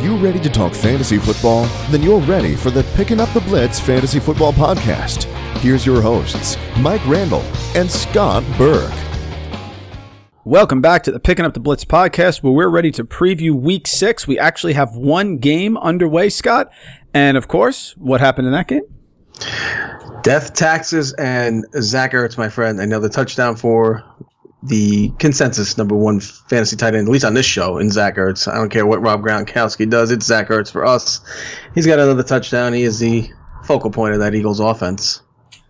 You ready to talk fantasy football? Then you're ready for the Picking Up the Blitz Fantasy Football Podcast. Here's your hosts, Mike Randall and Scott Burke. Welcome back to the Picking Up the Blitz Podcast, where we're ready to preview Week 6. We actually have one game underway, Scott. And, of course, what happened in that game? Death, taxes, and Zach Ertz, my friend. Another touchdown for the consensus number one fantasy tight end, at least on this show, in Zach Ertz. I don't care what Rob Gronkowski does. It's Zach Ertz for us. He's got another touchdown. He is the focal point of that Eagles offense.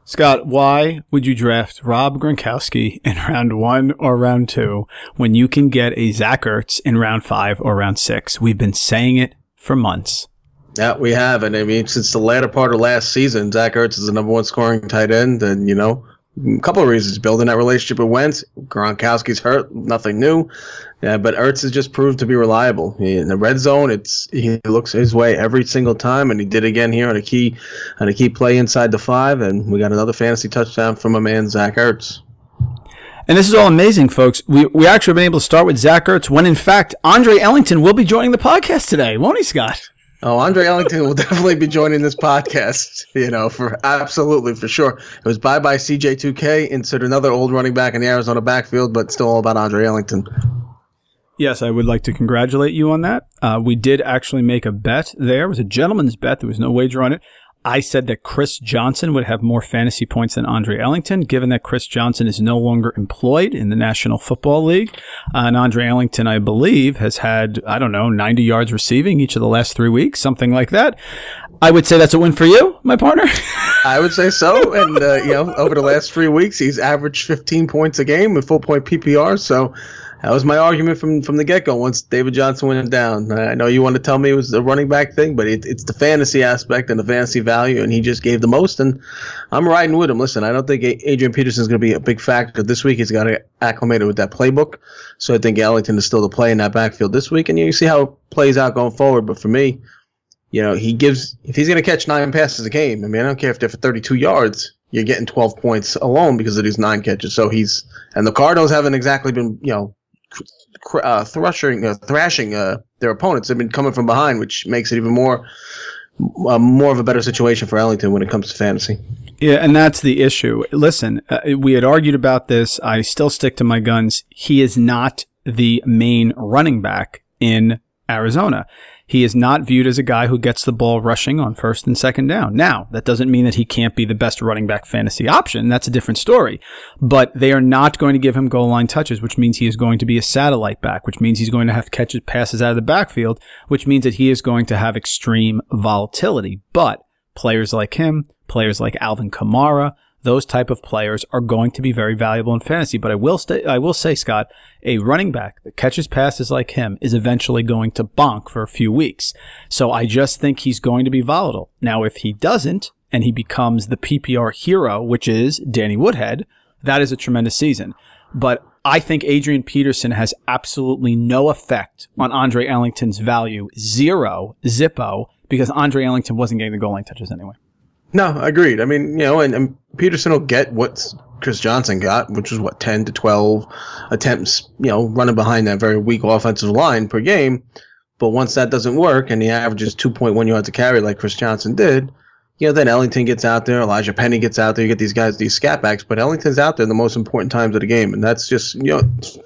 Scott, why would you draft Rob Gronkowski in round 1 or round 2 when you can get a Zach Ertz in round 5 or round 6? We've been saying it for months. Yeah, we have. And I mean, since the latter part of last season, Zach Ertz is the number one scoring tight end. And, you know, a couple of reasons. Building that relationship with Wentz. Gronkowski's hurt. Nothing new. Yeah, but Ertz has just proved to be reliable. In the red zone, he looks his way every single time, and he did again here on a key play inside the 5, and we got another fantasy touchdown from my man Zach Ertz. And this is all amazing, folks. We actually have been able to start with Zach Ertz when, in fact, Andre Ellington will be joining the podcast today, won't he, Scott? Oh, Andre Ellington will definitely be joining this podcast, you know, for sure. It was bye-bye CJ2K, insert another old running back in the Arizona backfield, but still all about Andre Ellington. Yes, I would like to congratulate you on that. We did actually make a bet there. It was a gentleman's bet. There was no wager on it. I said that Chris Johnson would have more fantasy points than Andre Ellington, given that Chris Johnson is no longer employed in the National Football League. And Andre Ellington, I believe, has had, 90 yards receiving each of the last 3 weeks, something like that. I would say that's a win for you, my partner. I would say so. And, over the last 3 weeks, he's averaged 15 points a game with full-point PPR. So that was my argument from the get-go once David Johnson went down. I know you want to tell me it was the running back thing, but it's the fantasy aspect and the fantasy value, and he just gave the most, and I'm riding with him. Listen, I don't think Adrian Peterson is going to be a big factor this week. He's got to acclimate with that playbook, so I think Ellington is still the play in that backfield this week, and you see how it plays out going forward. But for me, if he's going to catch 9 passes a game, I mean, I don't care if they're for 32 yards. You're getting 12 points alone because of these 9 catches. So and the Cardinals haven't exactly been, thrashing their opponents. They've been coming from behind, which makes it even more of a better situation for Ellington when it comes to fantasy. Yeah, and that's the issue. Listen, we had argued about this. I still stick to my guns. He is not the main running back in Arizona. He is not viewed as a guy who gets the ball rushing on first and second down. Now, that doesn't mean that he can't be the best running back fantasy option. That's a different story. But they are not going to give him goal line touches, which means he is going to be a satellite back, which means he's going to have to catch passes out of the backfield, which means that he is going to have extreme volatility. But players like him, players like Alvin Kamara, those type of players are going to be very valuable in fantasy. But I will say, Scott, a running back that catches passes like him is eventually going to bonk for a few weeks. So I just think he's going to be volatile. Now, if he doesn't and he becomes the PPR hero, which is Danny Woodhead, that is a tremendous season. But I think Adrian Peterson has absolutely no effect on Andre Ellington's value. Zero, zippo, because Andre Ellington wasn't getting the goal line touches anyway. No, agreed. I mean, and Peterson will get what Chris Johnson got, which was 10 to 12 attempts, running behind that very weak offensive line per game. But once that doesn't work and he averages 2.1 yards a carry like Chris Johnson did, then Ellington gets out there, Elijah Penny gets out there, you get these guys, these scat backs, but Ellington's out there in the most important times of the game. And that's just,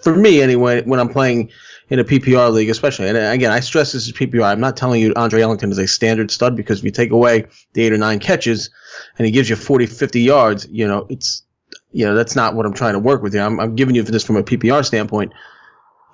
for me anyway, when I'm playing in a PPR league especially. And again, I stress this is PPR. I'm not telling you Andre Ellington is a standard stud, because if you take away the 8 or 9 catches and he gives you 40, 50 yards, that's not what I'm trying to work with here. I'm giving you this from a PPR standpoint.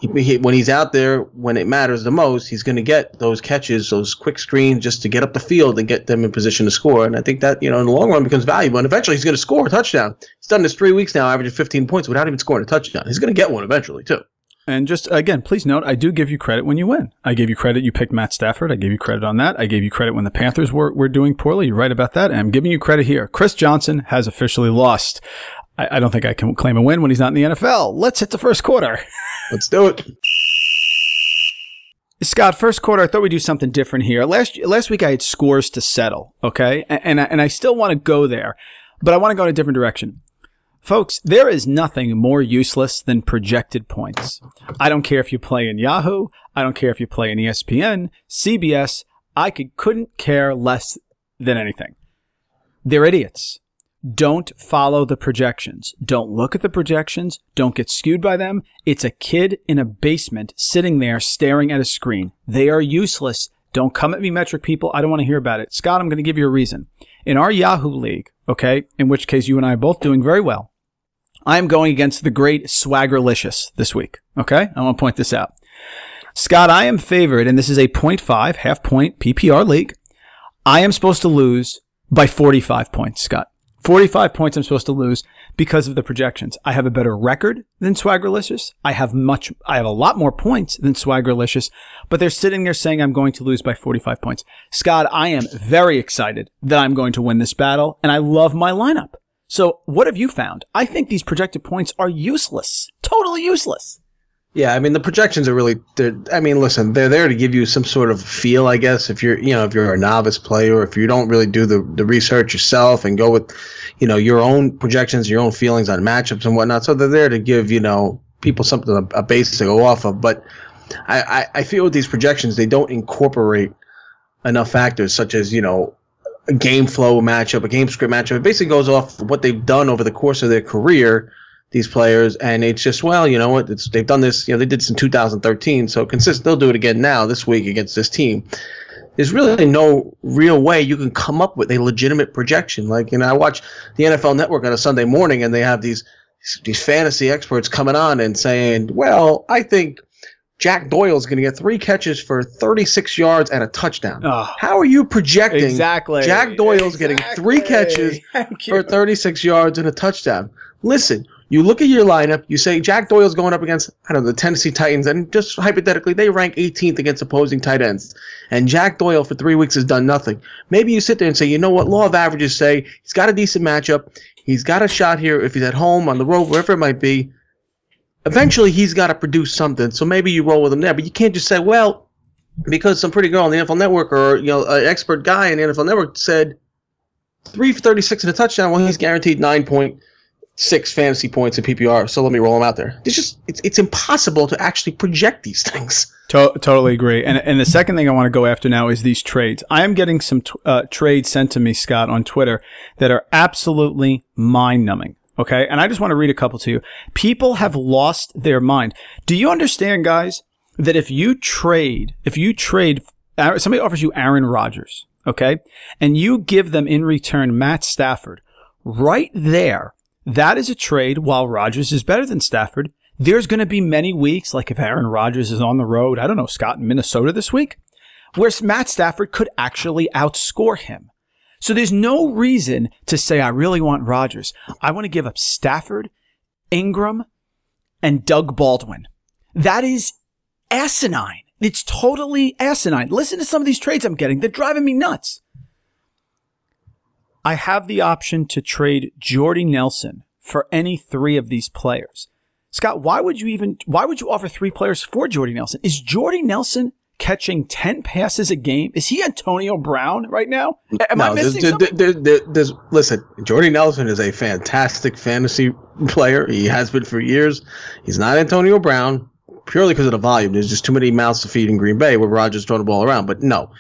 When he's out there, when it matters the most, he's going to get those catches, those quick screens just to get up the field and get them in position to score. And I think that, in the long run becomes valuable. And eventually he's going to score a touchdown. He's done this 3 weeks now, averaging 15 points without even scoring a touchdown. He's going to get one eventually, too. And just, again, please note, I do give you credit when you win. I gave you credit you picked Matt Stafford. I gave you credit on that. I gave you credit when the Panthers were doing poorly. You're right about that. And I'm giving you credit here. Chris Johnson has officially lost. I don't think I can claim a win when he's not in the NFL. Let's hit the first quarter. Let's do it. Scott, first quarter, I thought we'd do something different here. Last week, I had scores to settle, okay? And I still want to go there, but I want to go in a different direction. Folks, there is nothing more useless than projected points. I don't care if you play in Yahoo. I don't care if you play in ESPN, CBS. I couldn't care less than anything. They're idiots. Don't follow the projections. Don't look at the projections. Don't get skewed by them. It's a kid in a basement sitting there staring at a screen. They are useless. Don't come at me, metric people. I don't want to hear about it. Scott, I'm going to give you a reason. In our Yahoo League, okay, in which case you and I are both doing very well, I am going against the great Swaggerlicious this week, okay? I want to point this out. Scott, I am favored, and this is a 0.5, half-point PPR league. I am supposed to lose by 45 points, Scott. 45 points I'm supposed to lose because of the projections. I have a better record than Swaggerlicious. I have a lot more points than Swaggerlicious, but they're sitting there saying I'm going to lose by 45 points. Scott, I am very excited that I'm going to win this battle, and I love my lineup. So what have you found? I think these projected points are useless, totally useless. Yeah, I mean, the projections are really, I mean, listen, they're there to give you some sort of feel, I guess, if you're a novice player or if you don't really do the research yourself and go with, your own projections, your own feelings on matchups and whatnot. So they're there to give, people something, a base to go off of. But I feel with these projections, they don't incorporate enough factors such as, a game flow matchup, a game script matchup. It basically goes off what they've done over the course of their career, these players, and it's just, well, you know what, they've done this, they did this in 2013, so they'll do it again now, this week against this team. There's really no real way you can come up with a legitimate projection. Like, I watch the NFL Network on a Sunday morning, and they have these fantasy experts coming on and saying, well, I think Jack Doyle's going to get 3 catches for 36 yards and a touchdown. Oh, how are you projecting exactly Jack Doyle's getting 3 catches for 36 yards and a touchdown? Listen, you look at your lineup, you say Jack Doyle's going up against, the Tennessee Titans, and just hypothetically, they rank 18th against opposing tight ends. And Jack Doyle for 3 weeks has done nothing. Maybe you sit there and say, law of averages say he's got a decent matchup. He's got a shot here if he's at home, on the road, wherever it might be. Eventually, he's got to produce something, so maybe you roll with him there. But you can't just say, well, because some pretty girl on the NFL Network or an expert guy on the NFL Network said 3 for 36 and a touchdown, well, he's guaranteed 9.6 fantasy points in PPR, so let me roll them out there. It's impossible to actually project these things. Totally agree. And the second thing I want to go after now is these trades. I am getting some trades sent to me, Scott, on Twitter that are absolutely mind-numbing. Okay, and I just want to read a couple to you. People have lost their mind. Do you understand, guys, that if you trade, somebody offers you Aaron Rodgers, okay, and you give them in return Matt Stafford, right there, that is a trade. While Rodgers is better than Stafford, there's going to be many weeks, like if Aaron Rodgers is on the road, I don't know, Scott, in Minnesota this week, where Matt Stafford could actually outscore him. So there's no reason to say, I really want Rodgers. I want to give up Stafford, Ingram, and Doug Baldwin. That is asinine. It's totally asinine. Listen to some of these trades I'm getting. They're driving me nuts. I have the option to trade Jordy Nelson for any 3 of these players. Scott, why would you offer 3 players for Jordy Nelson? Is Jordy Nelson catching 10 passes a game? Is he Antonio Brown right now? Am I missing something? Listen, Jordy Nelson is a fantastic fantasy player. He has been for years. He's not Antonio Brown purely because of the volume. There's just too many mouths to feed in Green Bay where Rodgers throwing the ball around. But no.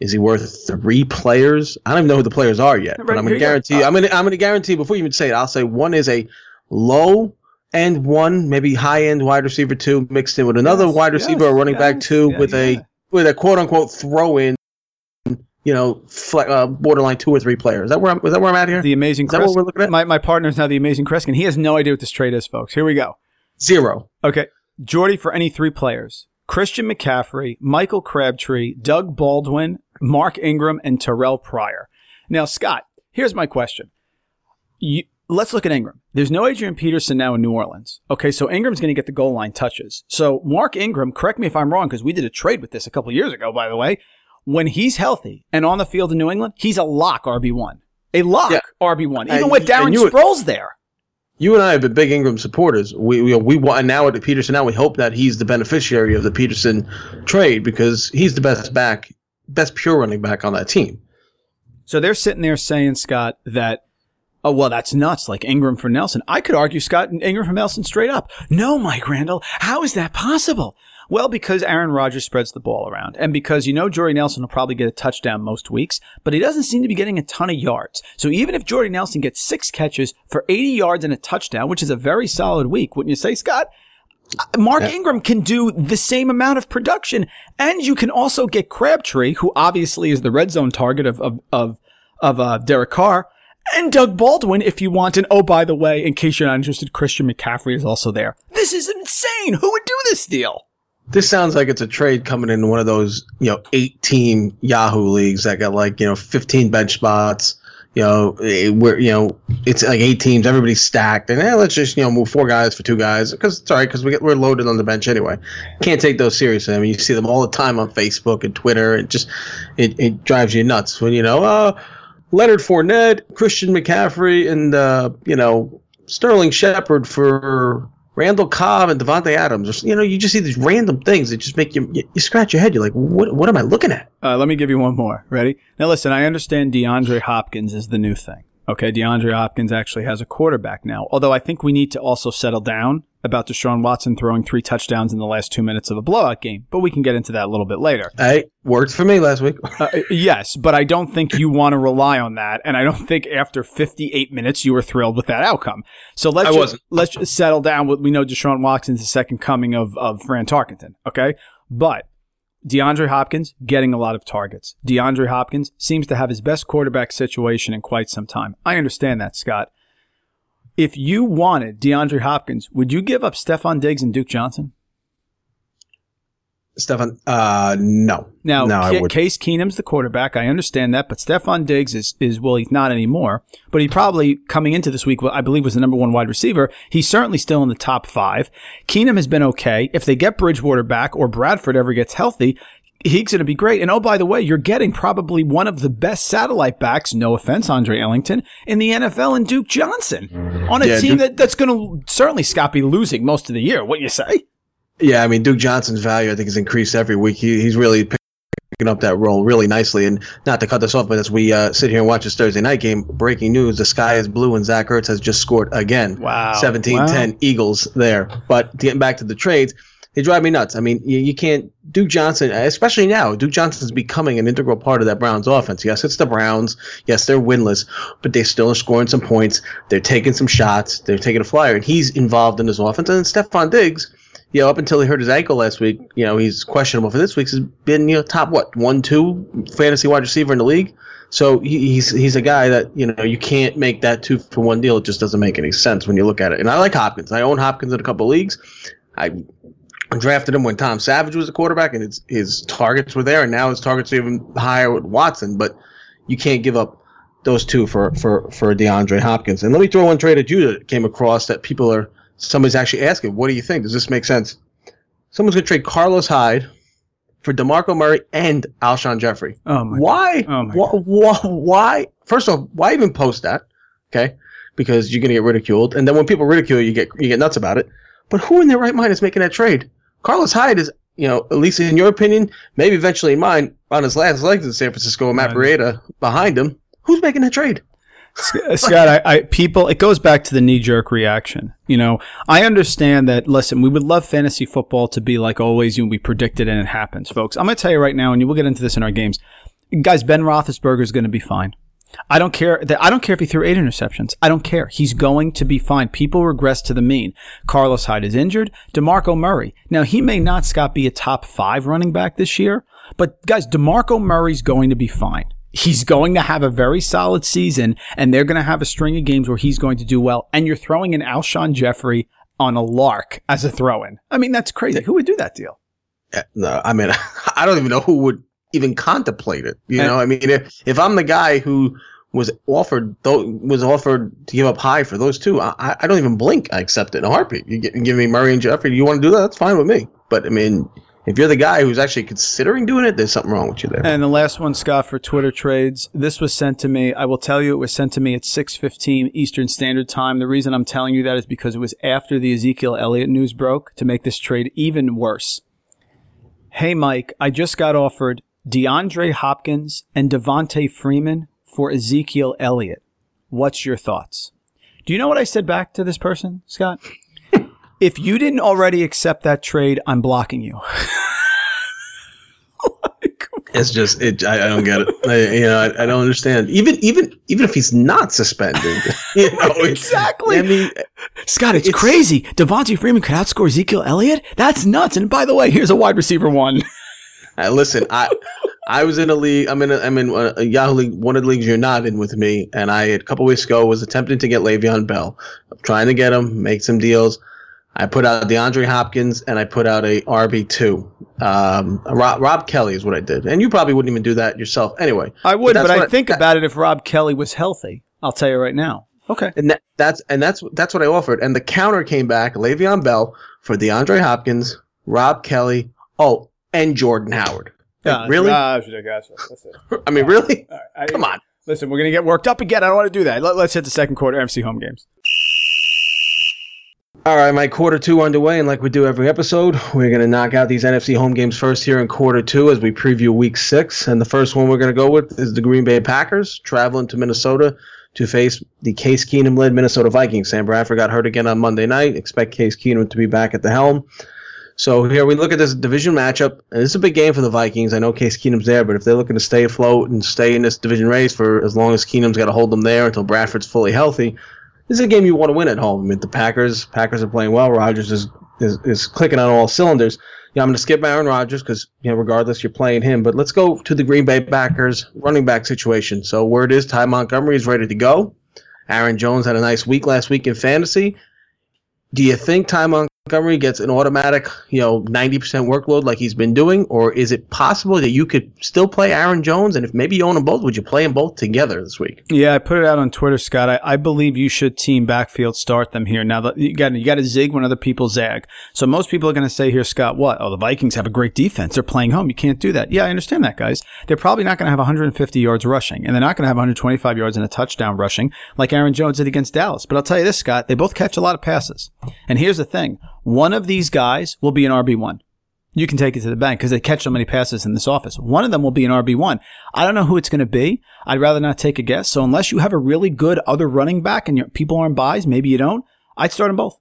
Is he worth 3 players? I don't even know who the players are yet. Right, but I'm going to guarantee. I'm going to guarantee before you even say it. I'll say one is a low end one, maybe high end wide receiver 2, mixed in with another wide receiver or running back 2 with a quote unquote throw in. Borderline 2 or 3 players. Is that where I'm at here? The amazing. Is that what we're looking at? My partner is now the amazing Kreskin. He has no idea what this trade is, folks. Here we go. 0. Okay, Jordy for any 3 players. Christian McCaffrey, Michael Crabtree, Doug Baldwin, Mark Engram, and Terrelle Pryor. Now, Scott, here's my question. Let's look at Engram. There's no Adrian Peterson now in New Orleans. Okay, so Ingram's going to get the goal line touches. So Mark Engram, correct me if I'm wrong, because we did a trade with this a couple years ago, by the way. When he's healthy and on the field in New England, he's a lock RB1. A lock RB1, even with Darren Sproles there. You and I have been big Engram supporters. We want now at Peterson. Now we hope that he's the beneficiary of the Peterson trade because he's the best pure running back on that team. So they're sitting there saying, Scott, that Oh, well, that's nuts, like Engram for Nelson. I could argue Scott and Engram for Nelson straight up. No, Mike Randall, how is that possible? Well, because Aaron Rodgers spreads the ball around, and because you know Jordy Nelson will probably get a touchdown most weeks, but he doesn't seem to be getting a ton of yards. So even if Jordy Nelson gets 6 catches for 80 yards and a touchdown, which is a very solid week, wouldn't you say, Scott? Mark Engram can do the same amount of production, and you can also get Crabtree, who obviously is the red zone target of Derek Carr, and Doug Baldwin, if you want. And oh, by the way, in case you're not interested, Christian McCaffrey is also there. This is insane. Who would do this deal? This sounds like it's a trade coming in one of those, 8-team Yahoo leagues that got 15 bench spots. It's like 8 teams, everybody's stacked, and let's just move 4 guys for 2 guys because it's all right because we're loaded on the bench anyway. Can't take those seriously. I mean, you see them all the time on Facebook and Twitter. It just it drives you nuts when Leonard Fournette, Christian McCaffrey, and Sterling Shepard for Randall Cobb and Devontae Adams. You just see these random things that just make you scratch your head. You're like, what am I looking at? Let me give you one more. Ready? Now, listen, I understand DeAndre Hopkins is the new thing. Okay, DeAndre Hopkins actually has a quarterback now, although I think we need to also settle down about Deshaun Watson throwing 3 touchdowns in the last 2 minutes of a blowout game, but we can get into that a little bit later. It worked for me last week. Yes, but I don't think you want to rely on that, and I don't think after 58 minutes you were thrilled with that outcome. So let's just settle down. We know Deshaun Watson's the second coming of Fran Tarkenton, okay? But DeAndre Hopkins getting a lot of targets. DeAndre Hopkins seems to have his best quarterback situation in quite some time. I understand that, Scott. If you wanted DeAndre Hopkins, would you give up Stefon Diggs and Duke Johnson? Stefon, no. Now, Case Keenum's the quarterback. I understand that, but Stefon Diggs is he's not anymore, but he probably, coming into this week, I believe was the number 1 wide receiver. He's certainly still in the top 5. Keenum has been okay. If they get Bridgewater back or Bradford ever gets healthy, he's going to be great. And oh, by the way, you're getting probably one of the best satellite backs, no offense, Andre Ellington, in the NFL and Duke Johnson on a team that's going to certainly, Scott, be losing most of the year. What do you say? Yeah, I mean, Duke Johnson's value, I think, has increased every week. He's really picking up that role really nicely. And not to cut this off, but as we sit here and watch this Thursday night game, breaking news, the sky is blue and Zach Ertz has just scored again. Wow. 17-10 Eagles there. But getting back to the trades, they drive me nuts. I mean, you can't – Duke Johnson, especially now, Duke Johnson's becoming an integral part of that Browns offense. Yes, it's the Browns. Yes, they're winless, but they still are scoring some points. They're taking some shots. They're taking a flyer, and he's involved in this offense. And then Stefon Diggs, up until he hurt his ankle last week, he's questionable for this week. He's been, top, 1-2 fantasy wide receiver in the league. So he's a guy that, you can't make that 2-for-1 deal. It just doesn't make any sense when you look at it. And I like Hopkins. I own Hopkins in a couple of leagues. I drafted him when Tom Savage was the quarterback, and his targets were there, and now his targets are even higher with Watson. But you can't give up those 2 for DeAndre Hopkins. And let me throw one trade at you that came across that somebody's actually asking, what do you think? Does this make sense? Someone's going to trade Carlos Hyde for DeMarco Murray and Alshon Jeffrey. Oh my! Why? God. Oh my why? First off, why even post that? Okay, because you're going to get ridiculed, and then when people ridicule you, you get nuts about it. But who in their right mind is making that trade? Carlos Hyde is, at least in your opinion, maybe eventually in mine, on his last legs in San Francisco with Matt Breida behind him. Who's making that trade? Scott, it goes back to the knee-jerk reaction. I understand that, listen, we would love fantasy football to be like always, we predict it and it happens, folks. I'm going to tell you right now, and we'll get into this in our games. Guys, Ben Roethlisberger is going to be fine. I don't care that if he threw 8 interceptions. I don't care. He's going to be fine. People regress to the mean. Carlos Hyde is injured. DeMarco Murray. Now, he may not, Scott, be a top 5 running back this year, but guys, DeMarco Murray's going to be fine. He's going to have a very solid season, and they're going to have a string of games where he's going to do well, and you're throwing in Alshon Jeffrey on a lark as a throw-in. I mean, that's crazy. Who would do that deal? No, I mean, I don't even know who would even contemplate it. I mean, if I'm the guy who was offered to give up high for those 2, I don't even blink. I accept it in a heartbeat. You give me Murray and Jeffrey. You want to do that? That's fine with me. But I mean, if you're the guy who's actually considering doing it, there's something wrong with you there. And the last one, Scott, for Twitter trades. This was sent to me. I will tell you, it was sent to me at 6:15 Eastern Standard Time. The reason I'm telling you that is because it was after the Ezekiel Elliott news broke to make this trade even worse. Hey, Mike, I just got offered DeAndre Hopkins and Devonta Freeman for Ezekiel Elliott. What's your thoughts? Do you know what I said back to this person, Scott? If you didn't already accept that trade, I'm blocking you. It's just I don't get it. I don't understand. Even if he's not suspended, exactly. Scott, it's crazy. Devonta Freeman could outscore Ezekiel Elliott. That's nuts. And by the way, here's a wide receiver one. Listen, I was in a league. I'm in a Yahoo league. One of the leagues you're not in with me. And I a couple weeks ago was attempting to get Le'Veon Bell. I'm trying to get him, make some deals. I put out DeAndre Hopkins, and I put out a RB2. Rob Kelly is what I did. And you probably wouldn't even do that yourself anyway. I would, but I think about it if Rob Kelly was healthy. I'll tell you right now. Okay. And that's what I offered. And the counter came back, Le'Veon Bell for DeAndre Hopkins, Rob Kelly, and Jordan Howard. Really? Gotcha. That's it. Really? Right. Come on. Listen, we're going to get worked up again. I don't want to do that. Let's hit the second quarter NFC home games. All right, my quarter two underway, and like we do every episode, we're going to knock out these NFC home games first here in quarter two as we preview week 6. And the first one we're going to go with is the Green Bay Packers traveling to Minnesota to face the Case Keenum-led Minnesota Vikings. Sam Bradford got hurt again on Monday night. Expect Case Keenum to be back at the helm. So here we look at this division matchup, and it's a big game for the Vikings. I know Case Keenum's there, but if they're looking to stay afloat and stay in this division race for as long as Keenum's got to hold them there until Bradford's fully healthy, this is a game you want to win at home. The Packers are playing well. Rodgers is clicking on all cylinders. I'm going to skip Aaron Rodgers because regardless, you're playing him. But let's go to the Green Bay Packers running back situation. So word is Ty Montgomery is ready to go. Aaron Jones had a nice week last week in fantasy. Do you think Ty Montgomery gets an automatic 90% workload like he's been doing? Or is it possible that you could still play Aaron Jones? And if maybe you own them both, would you play them both together this week? Yeah, I put it out on Twitter, Scott. I believe you should team backfield start them here. Now, you got to zig when other people zag. So most people are going to say here, Scott, what? Oh, the Vikings have a great defense. They're playing home. You can't do that. Yeah, I understand that, guys. They're probably not going to have 150 yards rushing. And they're not going to have 125 yards and a touchdown rushing like Aaron Jones did against Dallas. But I'll tell you this, Scott, they both catch a lot of passes. And here's the thing. One of these guys will be an RB1. You can take it to the bank because they catch so many passes in this office. One of them will be an RB1. I don't know who it's going to be. I'd rather not take a guess. So unless you have a really good other running back and your people aren't buys, maybe you don't, I'd start them both.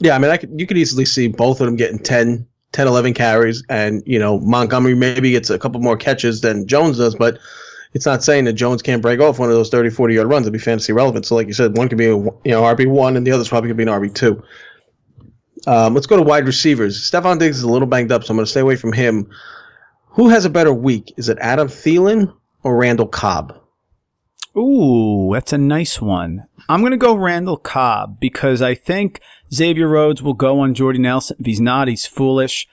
Yeah, you could easily see both of them getting 10, 11 carries. And, Montgomery maybe gets a couple more catches than Jones does. But it's not saying that Jones can't break off one of those 30, 40-yard runs. It'd be fantasy relevant. So like you said, one could be a RB1 and the other's probably going to be an RB2. Let's go to wide receivers. Stefon Diggs is a little banged up, so I'm going to stay away from him. Who has a better week? Is it Adam Thielen or Randall Cobb? Ooh, that's a nice one. I'm going to go Randall Cobb because I think Xavier Rhodes will go on Jordy Nelson. If he's not, he's foolish.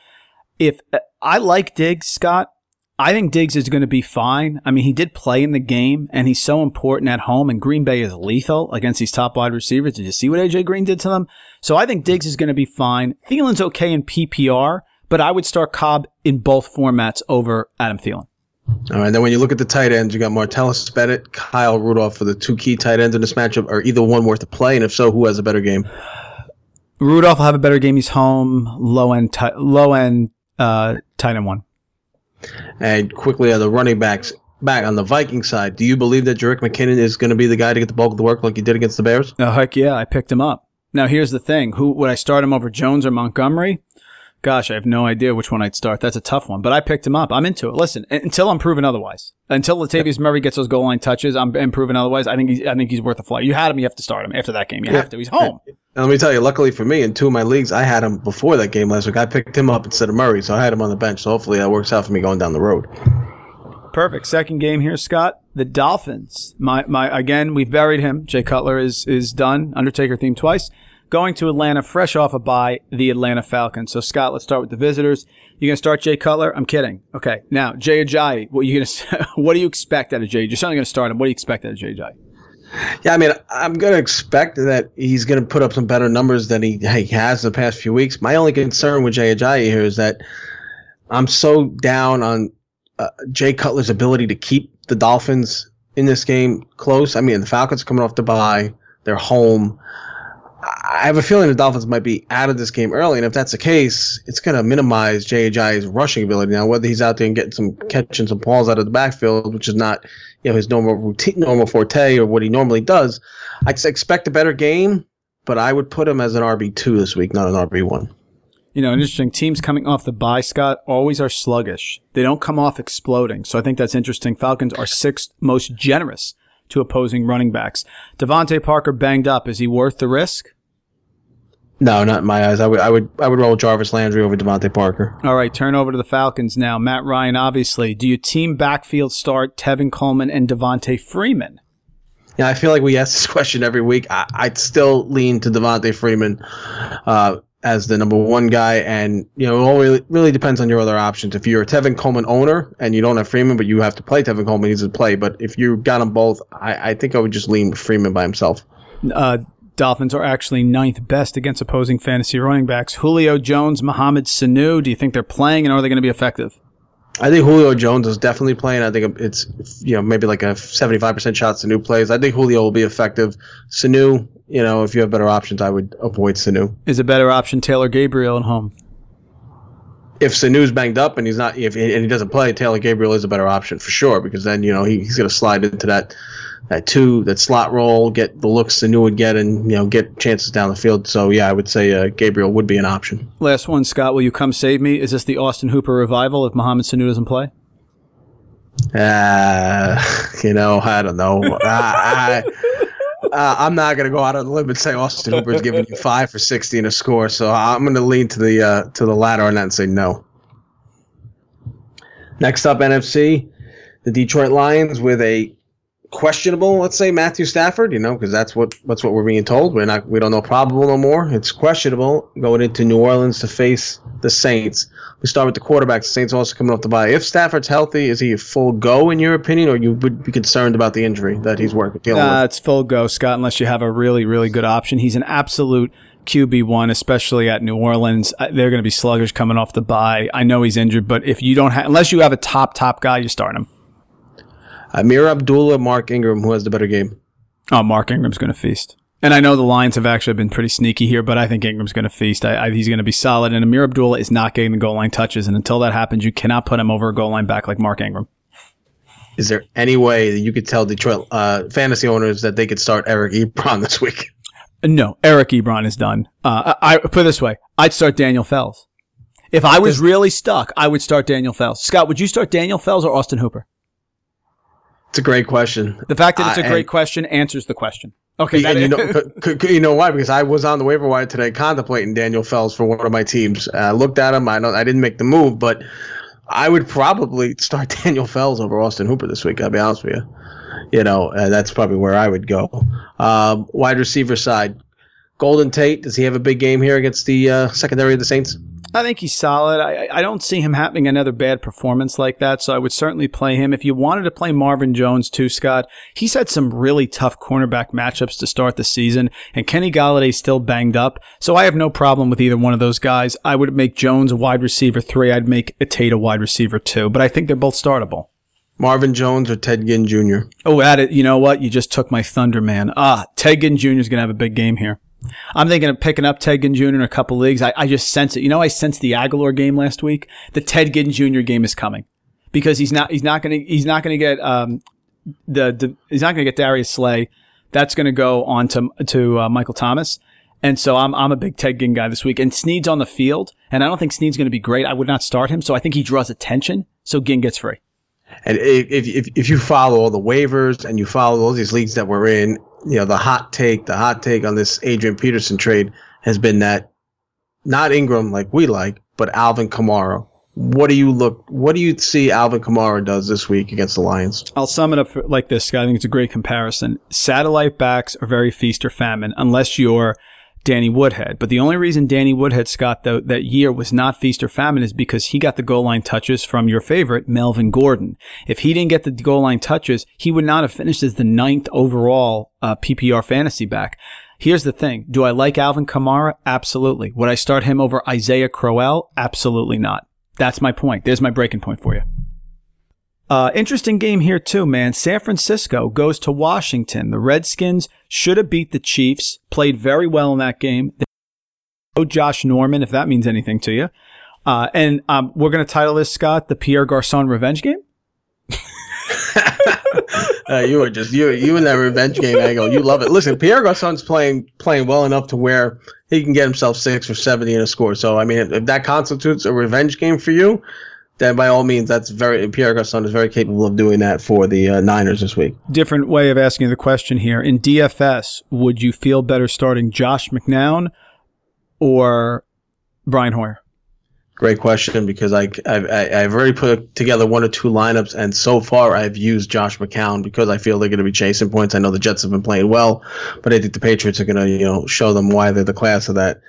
If I like Diggs, Scott. I think Diggs is going to be fine. He did play in the game, and he's so important at home, and Green Bay is lethal against these top wide receivers. Did you see what A.J. Green did to them? So I think Diggs is going to be fine. Thielen's okay in PPR, but I would start Cobb in both formats over Adam Thielen. All right, then when you look at the tight ends, you got Martellus Bennett, Kyle Rudolph for the two key tight ends in this matchup. Are either one worth a play? And if so, who has a better game? Rudolph will have a better game. He's home, low-end tight end one. And quickly on the running backs, back on the Viking side, do you believe that Jerick McKinnon is going to be the guy to get the bulk of the work like he did against the Bears? Oh, heck yeah, I picked him up. Now, here's the thing. Who would I start him over, Jones or Montgomery? Gosh, I have no idea which one I'd start. That's a tough one, but I picked him up. I'm into it. Listen, until I'm proven otherwise, until Latavius Murray gets those goal line touches, I'm proven otherwise. I think he's worth a fly. You had him. You have to start him after that game. You have to. He's home. And let me tell you, luckily for me, in two of my leagues, I had him before that game last week. I picked him up instead of Murray, so I had him on the bench. So hopefully that works out for me going down the road. Perfect. Second game here, Scott. The Dolphins. Again, we've buried him. Jay Cutler is done. Undertaker theme twice. Going to Atlanta, fresh off a bye, the Atlanta Falcons. So, Scott, let's start with the visitors. You're going to start Jay Cutler? I'm kidding. Okay. Now, Jay Ajayi, what do you expect out of Jay? You're certainly going to start him. What do you expect out of Jay Ajayi? Yeah, I'm going to expect that he's going to put up some better numbers than he has in the past few weeks. My only concern with Jay Ajayi here is that I'm so down on Jay Cutler's ability to keep the Dolphins in this game close. The Falcons are coming off the bye. They're home. I have a feeling the Dolphins might be out of this game early, and if that's the case, it's going to minimize Jay Ajayi's rushing ability. Now, whether he's out there and getting some catching some balls out of the backfield, which is not his normal forte or what he normally does, I'd expect a better game, but I would put him as an RB2 this week, not an RB1. You know, interesting. Teams coming off the bye, Scott, always are sluggish. They don't come off exploding, so I think that's interesting. Falcons are sixth most generous to opposing running backs. Devontae Parker banged up. Is he worth the risk? No, not in my eyes. I would roll Jarvis Landry over Devontae Parker. All right, turn over to the Falcons now. Matt Ryan, obviously. Do you team backfield start Tevin Coleman and Devontae Freeman? Yeah, I feel like we ask this question every week. I'd still lean to Devontae Freeman as the number one guy, and it all really depends on your other options. If you're a Tevin Coleman owner and you don't have Freeman, but you have to play Tevin Coleman, he's a play. But if you got them both, I think I would just lean Freeman by himself. Dolphins are actually ninth best against opposing fantasy running backs. Julio Jones, Mohamed Sanu, do you think they're playing, and are they going to be effective? I think Julio Jones is definitely playing. I think it's maybe like a 75% shot Sanu plays. I think Julio will be effective. Sanu, if you have better options, I would avoid Sanu. Is a better option Taylor Gabriel at home? If Sanu's banged up and he doesn't play, Taylor Gabriel is a better option for sure, because then he's going to slide into that slot role, get the looks Sanu would get, and get chances down the field. So yeah, I would say Gabriel would be an option. Last one, Scott. Will you come save me? Is this the Austin Hooper revival if Mohamed Sanu doesn't play? I don't know. I'm not going to go out on the limb and say Austin Hooper's giving you 5 for 60 and a score. So I'm going to lean to the latter on that and say no. Next up, NFC, the Detroit Lions with a questionable, let's say, Matthew Stafford, because that's what we're being told. We don't know probable no more. It's questionable going into New Orleans to face the Saints. We start with the quarterbacks. The Saints also coming off the bye. If Stafford's healthy, is he a full go in your opinion, or you would be concerned about the injury that he's dealing with? It's full go, Scott, unless you have a really, really good option. He's an absolute QB1, especially at New Orleans. They're going to be sluggish coming off the bye. I know he's injured, but if you don't have, unless you have a top guy, you start him. Amir Abdullah, Mark Engram, who has the better game? Oh, Mark Ingram's going to feast. And I know the Lions have actually been pretty sneaky here, but I think Ingram's going to feast. He's going to be solid, and Amir Abdullah is not getting the goal line touches, and until that happens, you cannot put him over a goal line back like Mark Engram. Is there any way that you could tell Detroit fantasy owners that they could start Eric Ebron this week? No, Eric Ebron is done. I put it this way, I'd start Daniel Fells. If I was really stuck, I would start Daniel Fells. Scott, would you start Daniel Fells or Austin Hooper? It's a great question. The fact that it's a great question answers the question. Okay. Why? Because I was on the waiver wire today contemplating Daniel Fells for one of my teams. I looked at him. I didn't make the move, but I would probably start Daniel Fells over Austin Hooper this week. I'll be honest with you. That's probably where I would go. Wide receiver side. Golden Tate, does he have a big game here against the secondary of the Saints? I think he's solid. I don't see him having another bad performance like that, so I would certainly play him. If you wanted to play Marvin Jones too, Scott, he's had some really tough cornerback matchups to start the season, and Kenny Galladay's still banged up, so I have no problem with either one of those guys. I would make Jones a wide receiver 3. I'd make Tate a wide receiver 2, but I think they're both startable. Marvin Jones or Ted Ginn Jr.? Oh, you know what? You just took my thunder, man. Ted Ginn Jr. is going to have a big game here. I'm thinking of picking up Ted Ginn Jr. in a couple leagues. I just sense it. I sensed the Aguilar game last week. The Ted Ginn Jr. game is coming because he's not going to get Darius Slay. That's going to go on to Michael Thomas. And so I'm a big Ted Ginn guy this week. And Snead's on the field, and I don't think Snead's going to be great. I would not start him, so I think he draws attention. So Ginn gets free. And if you follow all the waivers and you follow all these leagues that we're in, the hot take on this Adrian Peterson trade has been that not Ingram like we like, but Alvin Kamara. What do you see Alvin Kamara does this week against the Lions? I'll sum it up like this, Scott. I think it's a great comparison. Satellite backs are very feast or famine unless you're Danny Woodhead. But the only reason Danny Woodhead, Scott, though, that year was not feast or famine is because he got the goal line touches from your favorite, Melvin Gordon. If he didn't get the goal line touches, he would not have finished as the 9th overall PPR fantasy back. Here's the thing. Do I like Alvin Kamara? Absolutely. Would I start him over Isaiah Crowell? Absolutely not. That's my point. There's my breaking point for you. Interesting game here too, man. San Francisco goes to Washington. The Redskins should have beat the Chiefs, played very well in that game. Oh, Josh Norman, if that means anything to you. And we're going to title this, Scott, the Pierre Garçon revenge game. You in that revenge game angle. You love it. Listen, Pierre Garçon's playing well enough to where he can get himself 6 or 70 in a score. So, I mean, if that constitutes a revenge game for you, then by all means, that's Pierre Garçon is very capable of doing that for the Niners this week. Different way of asking the question here. In DFS, would you feel better starting Josh McNown or Brian Hoyer? Great question, because I've already put together one or two lineups, and so far I've used Josh McCown because I feel they're going to be chasing points. I know the Jets have been playing well, but I think the Patriots are going to show them why they're the class of that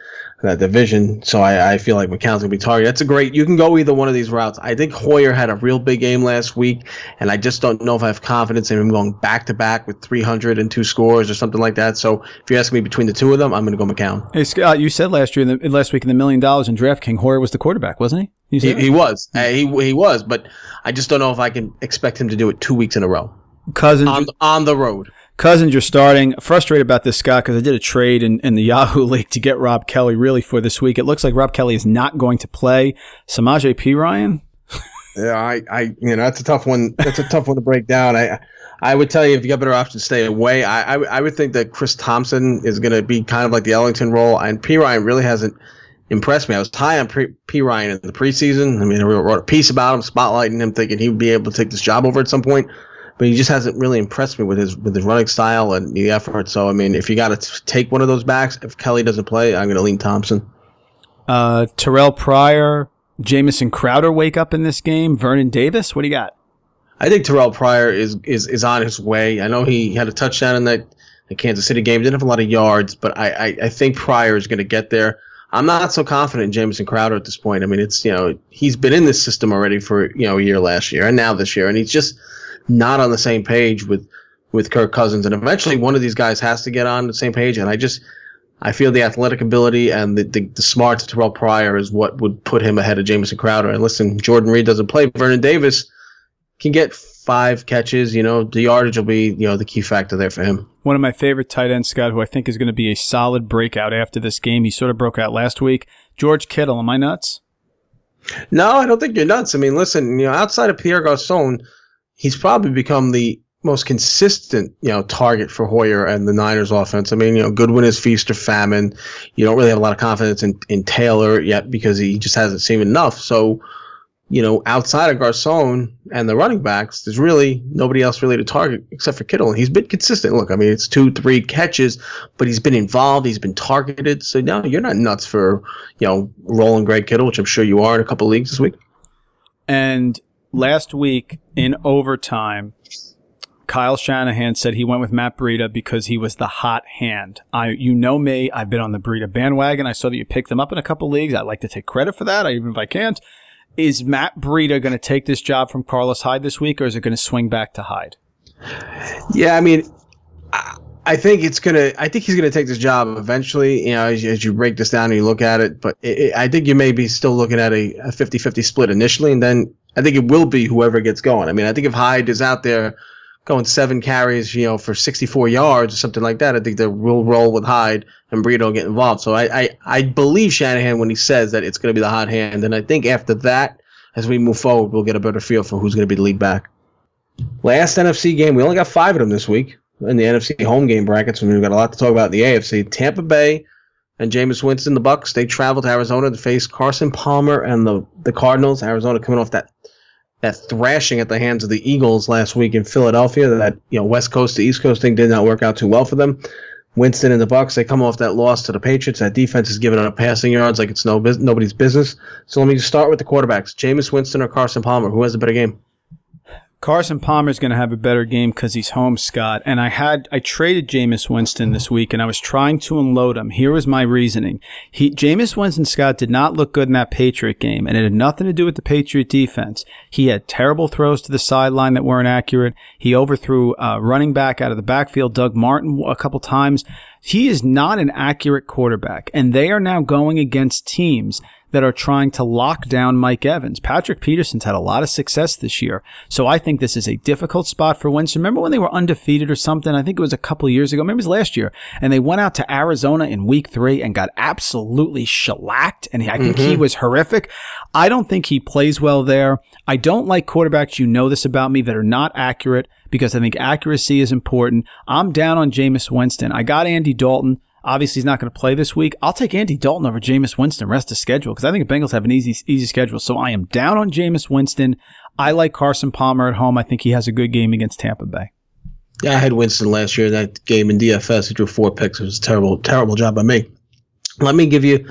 division. So I feel like McCown's going to be targeted. That's a great – you can go either one of these routes. I think Hoyer had a real big game last week, and I just don't know if I have confidence in him going back-to-back with 302 scores or something like that. So if you ask me between the two of them, I'm going to go McCown. Hey, Scott, you said last week in the $1 million in DraftKings, Hoyer was the quarterback. Wasn't he? He was. He was, but I just don't know if I can expect him to do it 2 weeks in a row. Cousins on the road. Cousins, you're starting. Frustrated about this, Scott, because I did a trade in the Yahoo League to get Rob Kelly really for this week. It looks like Rob Kelly is not going to play. Samaje Perine. Yeah, I that's a tough one. That's a tough one to break down. I would tell you, if you got better options, stay away. I would think that Chris Thompson is going to be kind of like the Ellington role, and Perine really hasn't impressed me. I was high on P. Ryan in the preseason. I mean, I wrote a piece about him, spotlighting him, thinking he would be able to take this job over at some point. But he just hasn't really impressed me with his running style and the effort. So, I mean, if you got to take one of those backs, if Kelly doesn't play, I'm going to lean Thompson. Terrelle Pryor, Jamison Crowder wake up in this game. Vernon Davis, what do you got? I think Terrelle Pryor is on his way. I know he had a touchdown in the Kansas City game. Didn't have a lot of yards, but I think Pryor is going to get there. I'm not so confident in Jamison Crowder at this point. I mean, it's, he's been in this system already for, a year last year and now this year, and he's just not on the same page with Kirk Cousins. And eventually one of these guys has to get on the same page. And I feel the athletic ability and the smarts of Terrelle Pryor is what would put him ahead of Jamison Crowder. And listen, Jordan Reed doesn't play. Vernon Davis can get 5 catches. The yardage will be, the key factor there for him. One of my favorite tight ends, Scott, who I think is going to be a solid breakout after this game. He sort of broke out last week. George Kittle, am I nuts? No, I don't think you're nuts. I mean, listen, outside of Pierre Garçon, he's probably become the most consistent, target for Hoyer and the Niners offense. I mean, Goodwin is feast or famine. You don't really have a lot of confidence in Taylor yet because he just hasn't seen enough. So, outside of Garçon and the running backs, there's really nobody else really to target except for Kittle. And he's been consistent. Look, I mean, it's 2-3 catches, but he's been involved. He's been targeted. So, no, you're not nuts for, rolling Greg Kittle, which I'm sure you are in a couple leagues this week. And last week in overtime, Kyle Shanahan said he went with Matt Breida because he was the hot hand. You know me. I've been on the Breida bandwagon. I saw that you picked them up in a couple leagues. I like to take credit for that, even if I can't. Is Matt Breida going to take this job from Carlos Hyde this week, or is it going to swing back to Hyde? Yeah, I mean, I think it's going to. I think he's going to take this job eventually. As you break this down and you look at it, but I think you may be still looking at a 50-50 split initially, and then I think it will be whoever gets going. I mean, I think if Hyde is out there going 7 carries, for 64 yards or something like that, I think they will roll with Hyde and Breida get involved. So I believe Shanahan when he says that it's going to be the hot hand. And I think after that, as we move forward, we'll get a better feel for who's going to be the lead back. Last NFC game, we only got 5 of them this week in the NFC home game brackets, and we've got a lot to talk about in the AFC. Tampa Bay and Jameis Winston, the Bucs, they travel to Arizona to face Carson Palmer and the Cardinals. Arizona coming off that thrashing at the hands of the Eagles last week in Philadelphia. That West Coast to East Coast thing did not work out too well for them. Winston and the Bucs, they come off that loss to the Patriots. That defense is giving up passing yards like it's nobody's business. So let me just start with the quarterbacks. Jameis Winston or Carson Palmer? Who has a better game? Carson Palmer's going to have a better game because he's home, Scott. And I traded Jameis Winston this week, and I was trying to unload him. Here was my reasoning. Jameis Winston, Scott, did not look good in that Patriot game, and it had nothing to do with the Patriot defense. He had terrible throws to the sideline that weren't accurate. He overthrew a running back out of the backfield, Doug Martin, a couple times. He is not an accurate quarterback, and they are now going against teams that are trying to lock down Mike Evans. Patrick Peterson's had a lot of success this year. So I think this is a difficult spot for Wentz. Remember when they were undefeated or something? I think it was a couple of years ago. Maybe it was last year. And they went out to Arizona in week 3 and got absolutely shellacked. And I think he was horrific. I don't think he plays well there. I don't like quarterbacks, you know this about me, that are not accurate, because I think accuracy is important. I'm down on Jameis Winston. I got Andy Dalton. Obviously, he's not going to play this week. I'll take Andy Dalton over Jameis Winston rest of schedule, because I think the Bengals have an easy schedule. So I am down on Jameis Winston. I like Carson Palmer at home. I think he has a good game against Tampa Bay. Yeah, I had Winston last year. That game in DFS, he drew 4 picks. It was a terrible job by me. Let me give you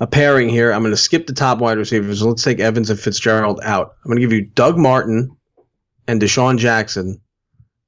a pairing here. I'm going to skip the top wide receivers. Let's take Evans and Fitzgerald out. I'm going to give you Doug Martin and Deshaun Jackson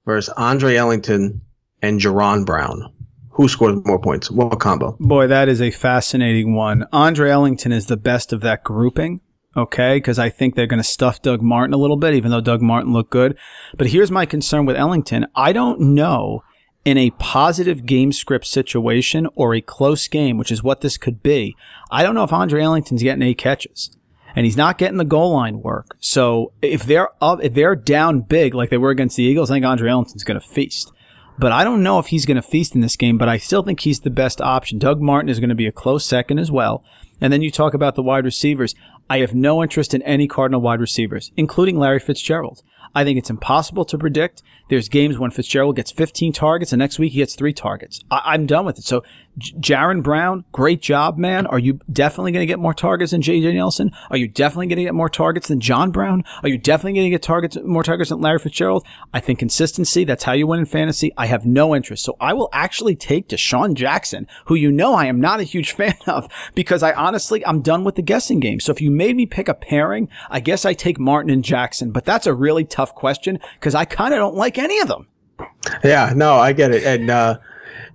versus Andre Ellington and Jerron Brown. Who scored more points? What combo? Boy, that is a fascinating one. Andre Ellington is the best of that grouping, okay, because I think they're going to stuff Doug Martin a little bit, even though Doug Martin looked good. But here's my concern with Ellington. I don't know, in a positive game script situation or a close game, which is what this could be, I don't know if Andre Ellington's getting 8 catches. And he's not getting the goal line work. So if they're down big like they were against the Eagles, I think Andre Ellington's going to feast. But I don't know if he's going to feast in this game, but I still think he's the best option. Doug Martin is going to be a close second as well. And then you talk about the wide receivers. I have no interest in any Cardinal wide receivers, including Larry Fitzgerald. I think it's impossible to predict. There's games when Fitzgerald gets 15 targets, and next week he gets 3 targets. I'm done with it. So Jaron Brown, great job, man. Are you definitely going to get more targets than J.J. Nelson? Are you definitely going to get more targets than John Brown? Are you definitely going to get more targets than Larry Fitzgerald? I think consistency, that's how you win in fantasy. I have no interest. So I will actually take Deshaun Jackson, who you know I am not a huge fan of, because honestly, I'm done with the guessing game. So if you made me pick a pairing, I guess I take Martin and Jackson. But that's a really tough question, because I kind of don't like any of them. Yeah, no, I get it. And,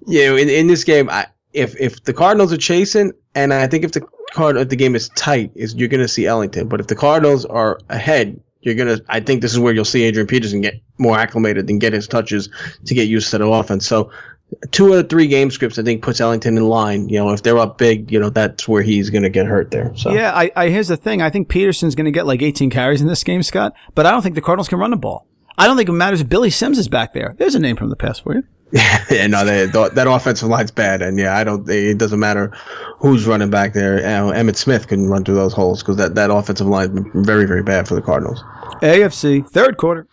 in this game, if the Cardinals are chasing, and I think if the game is tight, you're going to see Ellington. But if the Cardinals are ahead, I think this is where you'll see Adrian Peterson get more acclimated and get his touches to get used to the offense. So 2 out of 3 game scripts, I think, puts Ellington in line. You know, if they're up big, that's where he's going to get hurt there. So yeah, here's the thing. I think Peterson's going to get like 18 carries in this game, Scott. But I don't think the Cardinals can run the ball. I don't think it matters if Billy Sims is back there. There's a name from the past for you. Yeah, no, that offensive line's bad, and it doesn't matter who's running back there. Emmitt Smith couldn't run through those holes, because that offensive line's been very, very bad for the Cardinals. AFC, third quarter.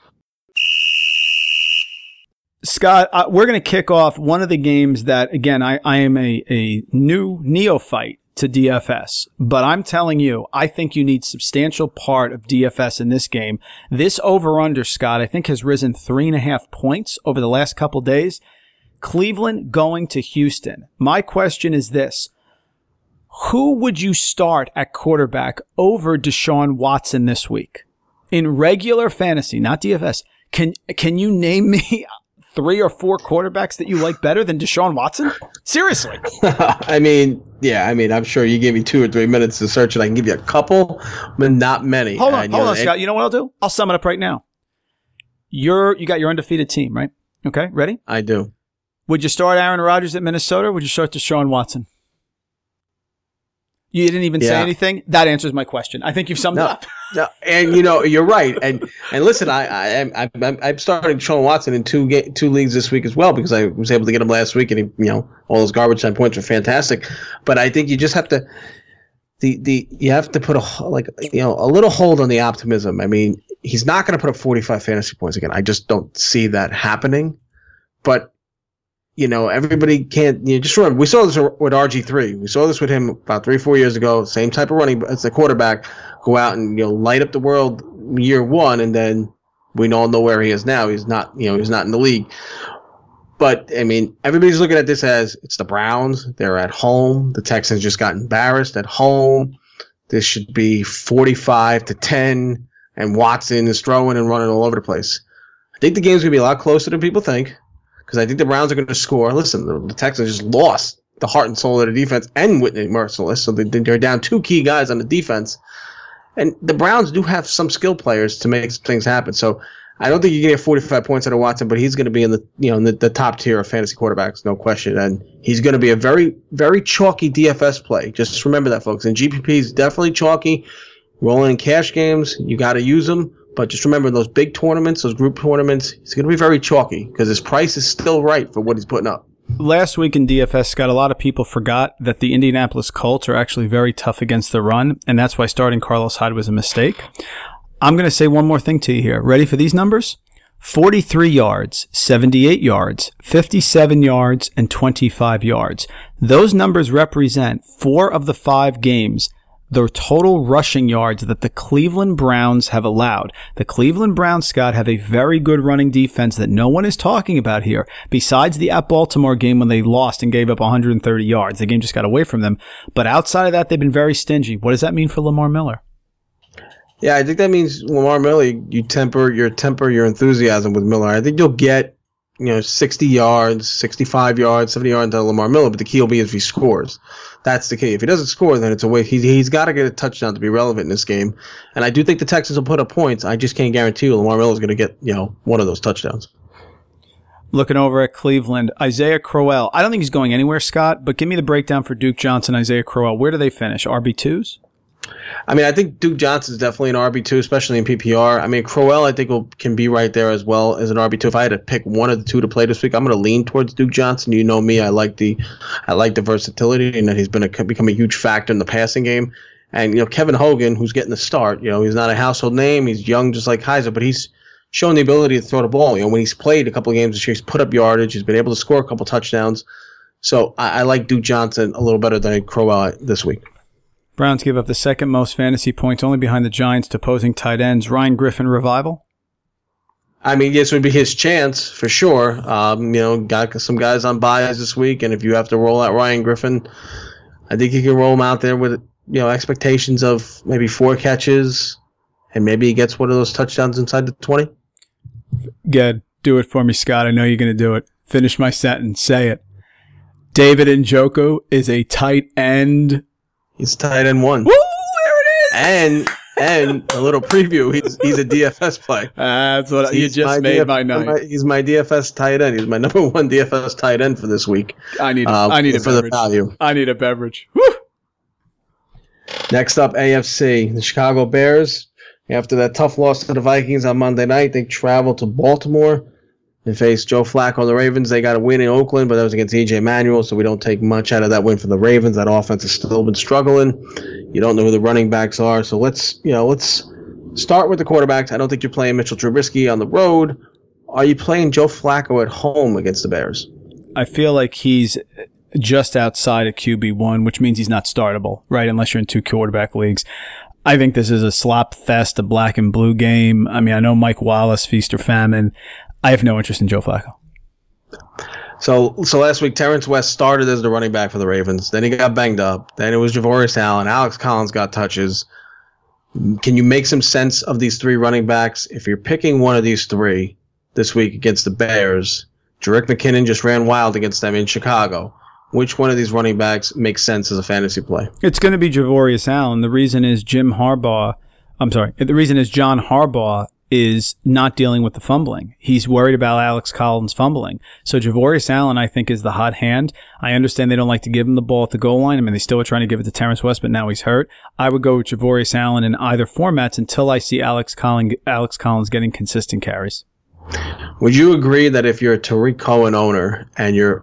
Scott, we're going to kick off one of the games that, again, I am a new neophyte to DFS, but I'm telling you, I think you need substantial part of DFS in this game. This over-under, Scott, I think has risen 3.5 points over the last couple days. Cleveland going to Houston. My question is this. Who would you start at quarterback over Deshaun Watson this week? In regular fantasy, not DFS, can you name me 3 or 4 quarterbacks that you like better than Deshaun Watson? Seriously. I'm sure you gave me 2 or 3 minutes to search it. I can give you a couple, but not many. Hold on, Scott. You know what I'll do? I'll sum it up right now. You got your undefeated team, right? Okay, ready? I do. Would you start Aaron Rodgers at Minnesota, or would you start Deshaun Watson? You didn't even say anything. That answers my question. I think you've summed up. No, and you're right. And listen, I'm starting Deshaun Watson in two leagues this week as well, because I was able to get him last week, and he, all those garbage time points are fantastic. But I think you just have to put a little hold on the optimism. I mean, he's not going to put up 45 fantasy points again. I just don't see that happening. But everybody can't. Just remember, we saw this with RG3. We saw this with him about 3-4 years ago. Same type of running, as the quarterback, go out and light up the world year 1, and then we all know where he is now. He's not, he's not in the league. But I mean, everybody's looking at this as it's the Browns. They're at home. The Texans just got embarrassed at home. This should be 45-10, and Watson is throwing and running all over the place. I think the game's gonna be a lot closer than people think, because I think the Browns are going to score. Listen, the Texans just lost the heart and soul of the defense and Whitney Merciless, so they're down 2 key guys on the defense. And the Browns do have some skill players to make things happen. So I don't think you can get 45 points out of Watson, but he's going to be in the the top tier of fantasy quarterbacks, no question. And he's going to be a very, very chalky DFS play. Just remember that, folks. And GPP is definitely chalky. Rolling in cash games, you got to use them. But just remember those big tournaments, those group tournaments, it's going to be very chalky because his price is still right for what he's putting up. Last week in DFS, Scott, a lot of people forgot that the Indianapolis Colts are actually very tough against the run, and that's why starting Carlos Hyde was a mistake. I'm going to say one more thing to you here. Ready for these numbers? 43 yards, 78 yards, 57 yards, and 25 yards. Those numbers represent 4 of the 5 games, the total rushing yards that the Cleveland Browns have allowed. The Cleveland Browns, Scott, have a very good running defense that no one is talking about here, besides the at Baltimore game when they lost and gave up 130 yards. The game just got away from them. But outside of that, they've been very stingy. What does that mean for Lamar Miller? Yeah, I think that means Lamar Miller, you temper your enthusiasm with Miller. I think you'll get 60 yards, 65 yards, 70 yards on Lamar Miller, but the key will be if he scores. That's the key. If he doesn't score, then it's a way. He's got to get a touchdown to be relevant in this game. And I do think the Texans will put up points. I just can't guarantee you Lamar Miller is going to get one of those touchdowns. Looking over at Cleveland, Isaiah Crowell. I don't think he's going anywhere, Scott, but give me the breakdown for Duke Johnson, Isaiah Crowell. Where do they finish? RB2s? I mean, I think Duke Johnson is definitely an RB2, especially in PPR. I mean, Crowell, I think, can be right there as well as an RB2. If I had to pick one of the two to play this week, I'm going to lean towards Duke Johnson. You know me. I like the versatility and that he's been become a huge factor in the passing game. And, Kevin Hogan, who's getting the start, he's not a household name. He's young just like Heiser, but he's shown the ability to throw the ball. When he's played a couple of games this year, he's put up yardage. He's been able to score a couple touchdowns. So I like Duke Johnson a little better than Crowell this week. Browns give up the second most fantasy points, only behind the Giants, to opposing tight ends. Ryan Griffin revival? I mean, yes, it would be his chance for sure. Got some guys on buys this week, and if you have to roll out Ryan Griffin, I think you can roll him out there with expectations of maybe 4 catches, and maybe he gets one of those touchdowns inside the 20. Good. Do it for me, Scott. I know you're going to do it. Finish my sentence. Say it. David Njoku is a tight end. He's tight end 1. Woo! There it is. And a little preview. He's a DFS play. That's what you just made my night. He's my DFS tight end. He's my number 1 DFS tight end for this week. I need a beverage. For the value. I need a beverage. Woo! Next up, AFC. The Chicago Bears. After that tough loss to the Vikings on Monday night, they travel to Baltimore and face Joe Flacco and the Ravens. They got a win in Oakland, but that was against E.J. Manuel, so we don't take much out of that win for the Ravens. That offense has still been struggling. You don't know who the running backs are, so let's start with the quarterbacks. I don't think you're playing Mitchell Trubisky on the road. Are you playing Joe Flacco at home against the Bears? I feel like he's just outside of QB1, which means he's not startable, right, unless you're in 2 quarterback leagues. I think this is a slop fest, a black and blue game. I mean, I know Mike Wallace, feast or famine. I have no interest in Joe Flacco. So last week, Terrence West started as the running back for the Ravens. Then he got banged up. Then it was Javorius Allen. Alex Collins got touches. Can you make some sense of these 3 running backs? If you're picking one of these 3 this week against the Bears, Jerick McKinnon just ran wild against them in Chicago. Which one of these running backs makes sense as a fantasy play? It's going to be Javorius Allen. The reason is John Harbaugh is not dealing with the fumbling. He's worried about Alex Collins fumbling. So Javorius Allen, I think, is the hot hand. I understand they don't like to give him the ball at the goal line. I mean, they still are trying to give it to Terrence West, but now he's hurt. I would go with Javorius Allen in either formats until I see Alex Collins getting consistent carries. Would you agree that if you're a Tariq Cohen owner and you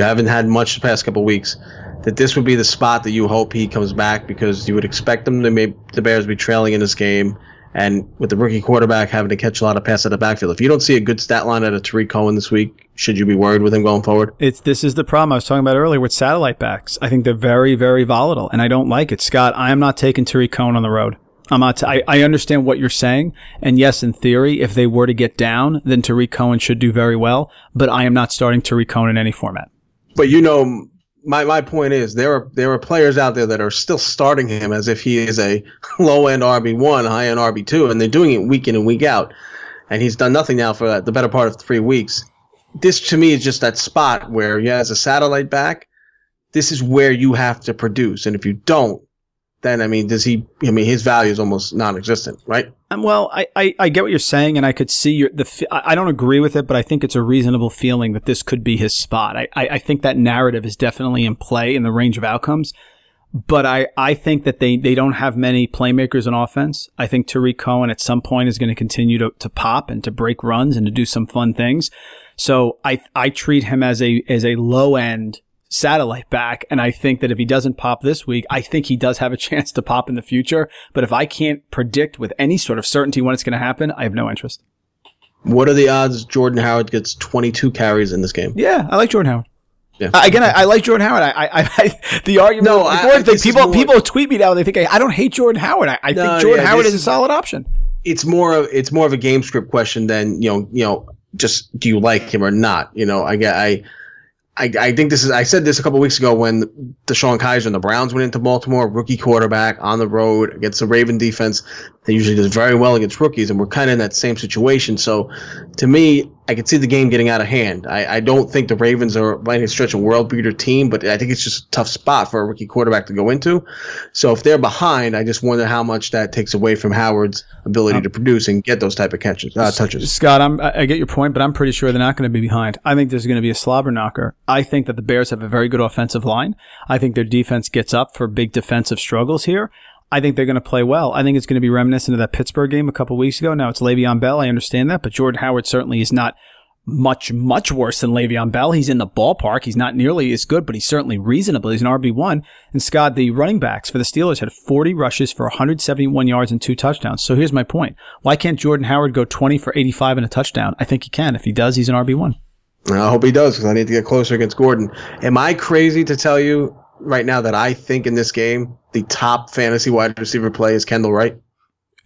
haven't had much the past couple of weeks, that this would be the spot that you hope he comes back, because you would expect them to maybe the Bears be trailing in this game? And with the rookie quarterback having to catch a lot of passes at the backfield, if you don't see a good stat line out of Tariq Cohen this week, should you be worried with him going forward? This is the problem I was talking about earlier with satellite backs. I think they're very, very volatile, and I don't like it. Scott, I am not taking Tariq Cohen on the road. I'm not. I understand what you're saying, and yes, in theory, if they were to get down, then Tariq Cohen should do very well, but I am not starting Tariq Cohen in any format. But my point is there are players out there that are still starting him as if he is a low-end RB1, high-end RB2, and they're doing it week in and week out. And he's done nothing now for the better part of 3 weeks. This, to me, is just that spot where, as a satellite back, this is where you have to produce. And if you don't, then, I mean, does he, I mean, his value is almost non-existent, right? Well, I get what you're saying, and I could see I don't agree with it, but I think it's a reasonable feeling that this could be his spot. I think that narrative is definitely in play in the range of outcomes, but I think that they don't have many playmakers on offense. I think Tariq Cohen at some point is going to continue to pop and to break runs and to do some fun things. So I treat him as a low-end satellite back, and I think that if he doesn't pop this week, I think he does have a chance to pop in the future. But if I can't predict with any sort of certainty when it's going to happen, I have no interest. What are the odds Jordan Howard gets 22 carries in this game? Yeah, I like Jordan Howard. Yeah. Again, I like Jordan Howard. The argument. No, people tweet me now. They think I don't hate Jordan Howard. I think Jordan Howard is a solid option. It's more of a game script question than you know just do you like him or not? You know, I think this is. I said this a couple of weeks ago when Deshaun Kaiser and the Browns went into Baltimore, rookie quarterback on the road against the Raven defense. They usually do very well against rookies, and we're kind of in that same situation. So, to me, I could see the game getting out of hand. I don't think the Ravens are by any stretch a world beater team, but I think it's just a tough spot for a rookie quarterback to go into. So, if they're behind, I just wonder how much that takes away from Howard's ability to produce and get those type of touches. Scott, I get your point, but I'm pretty sure they're not going to be behind. I think there's going to be a slobber knocker. I think that the Bears have a very good offensive line. I think their defense gets up for big defensive struggles here. I think they're going to play well. I think it's going to be reminiscent of that Pittsburgh game a couple weeks ago. Now, it's Le'Veon Bell. I understand that. But Jordan Howard certainly is not much, much worse than Le'Veon Bell. He's in the ballpark. He's not nearly as good, but he's certainly reasonable. He's an RB1. And, Scott, the running backs for the Steelers had 40 rushes for 171 yards and 2 touchdowns. So here's my point. Why can't Jordan Howard go 20 for 85 and a touchdown? I think he can. If he does, he's an RB1. I hope he does because I need to get closer against Gordon. Am I crazy to tell you right now that I think in this game the top fantasy wide receiver play is Kendall Wright?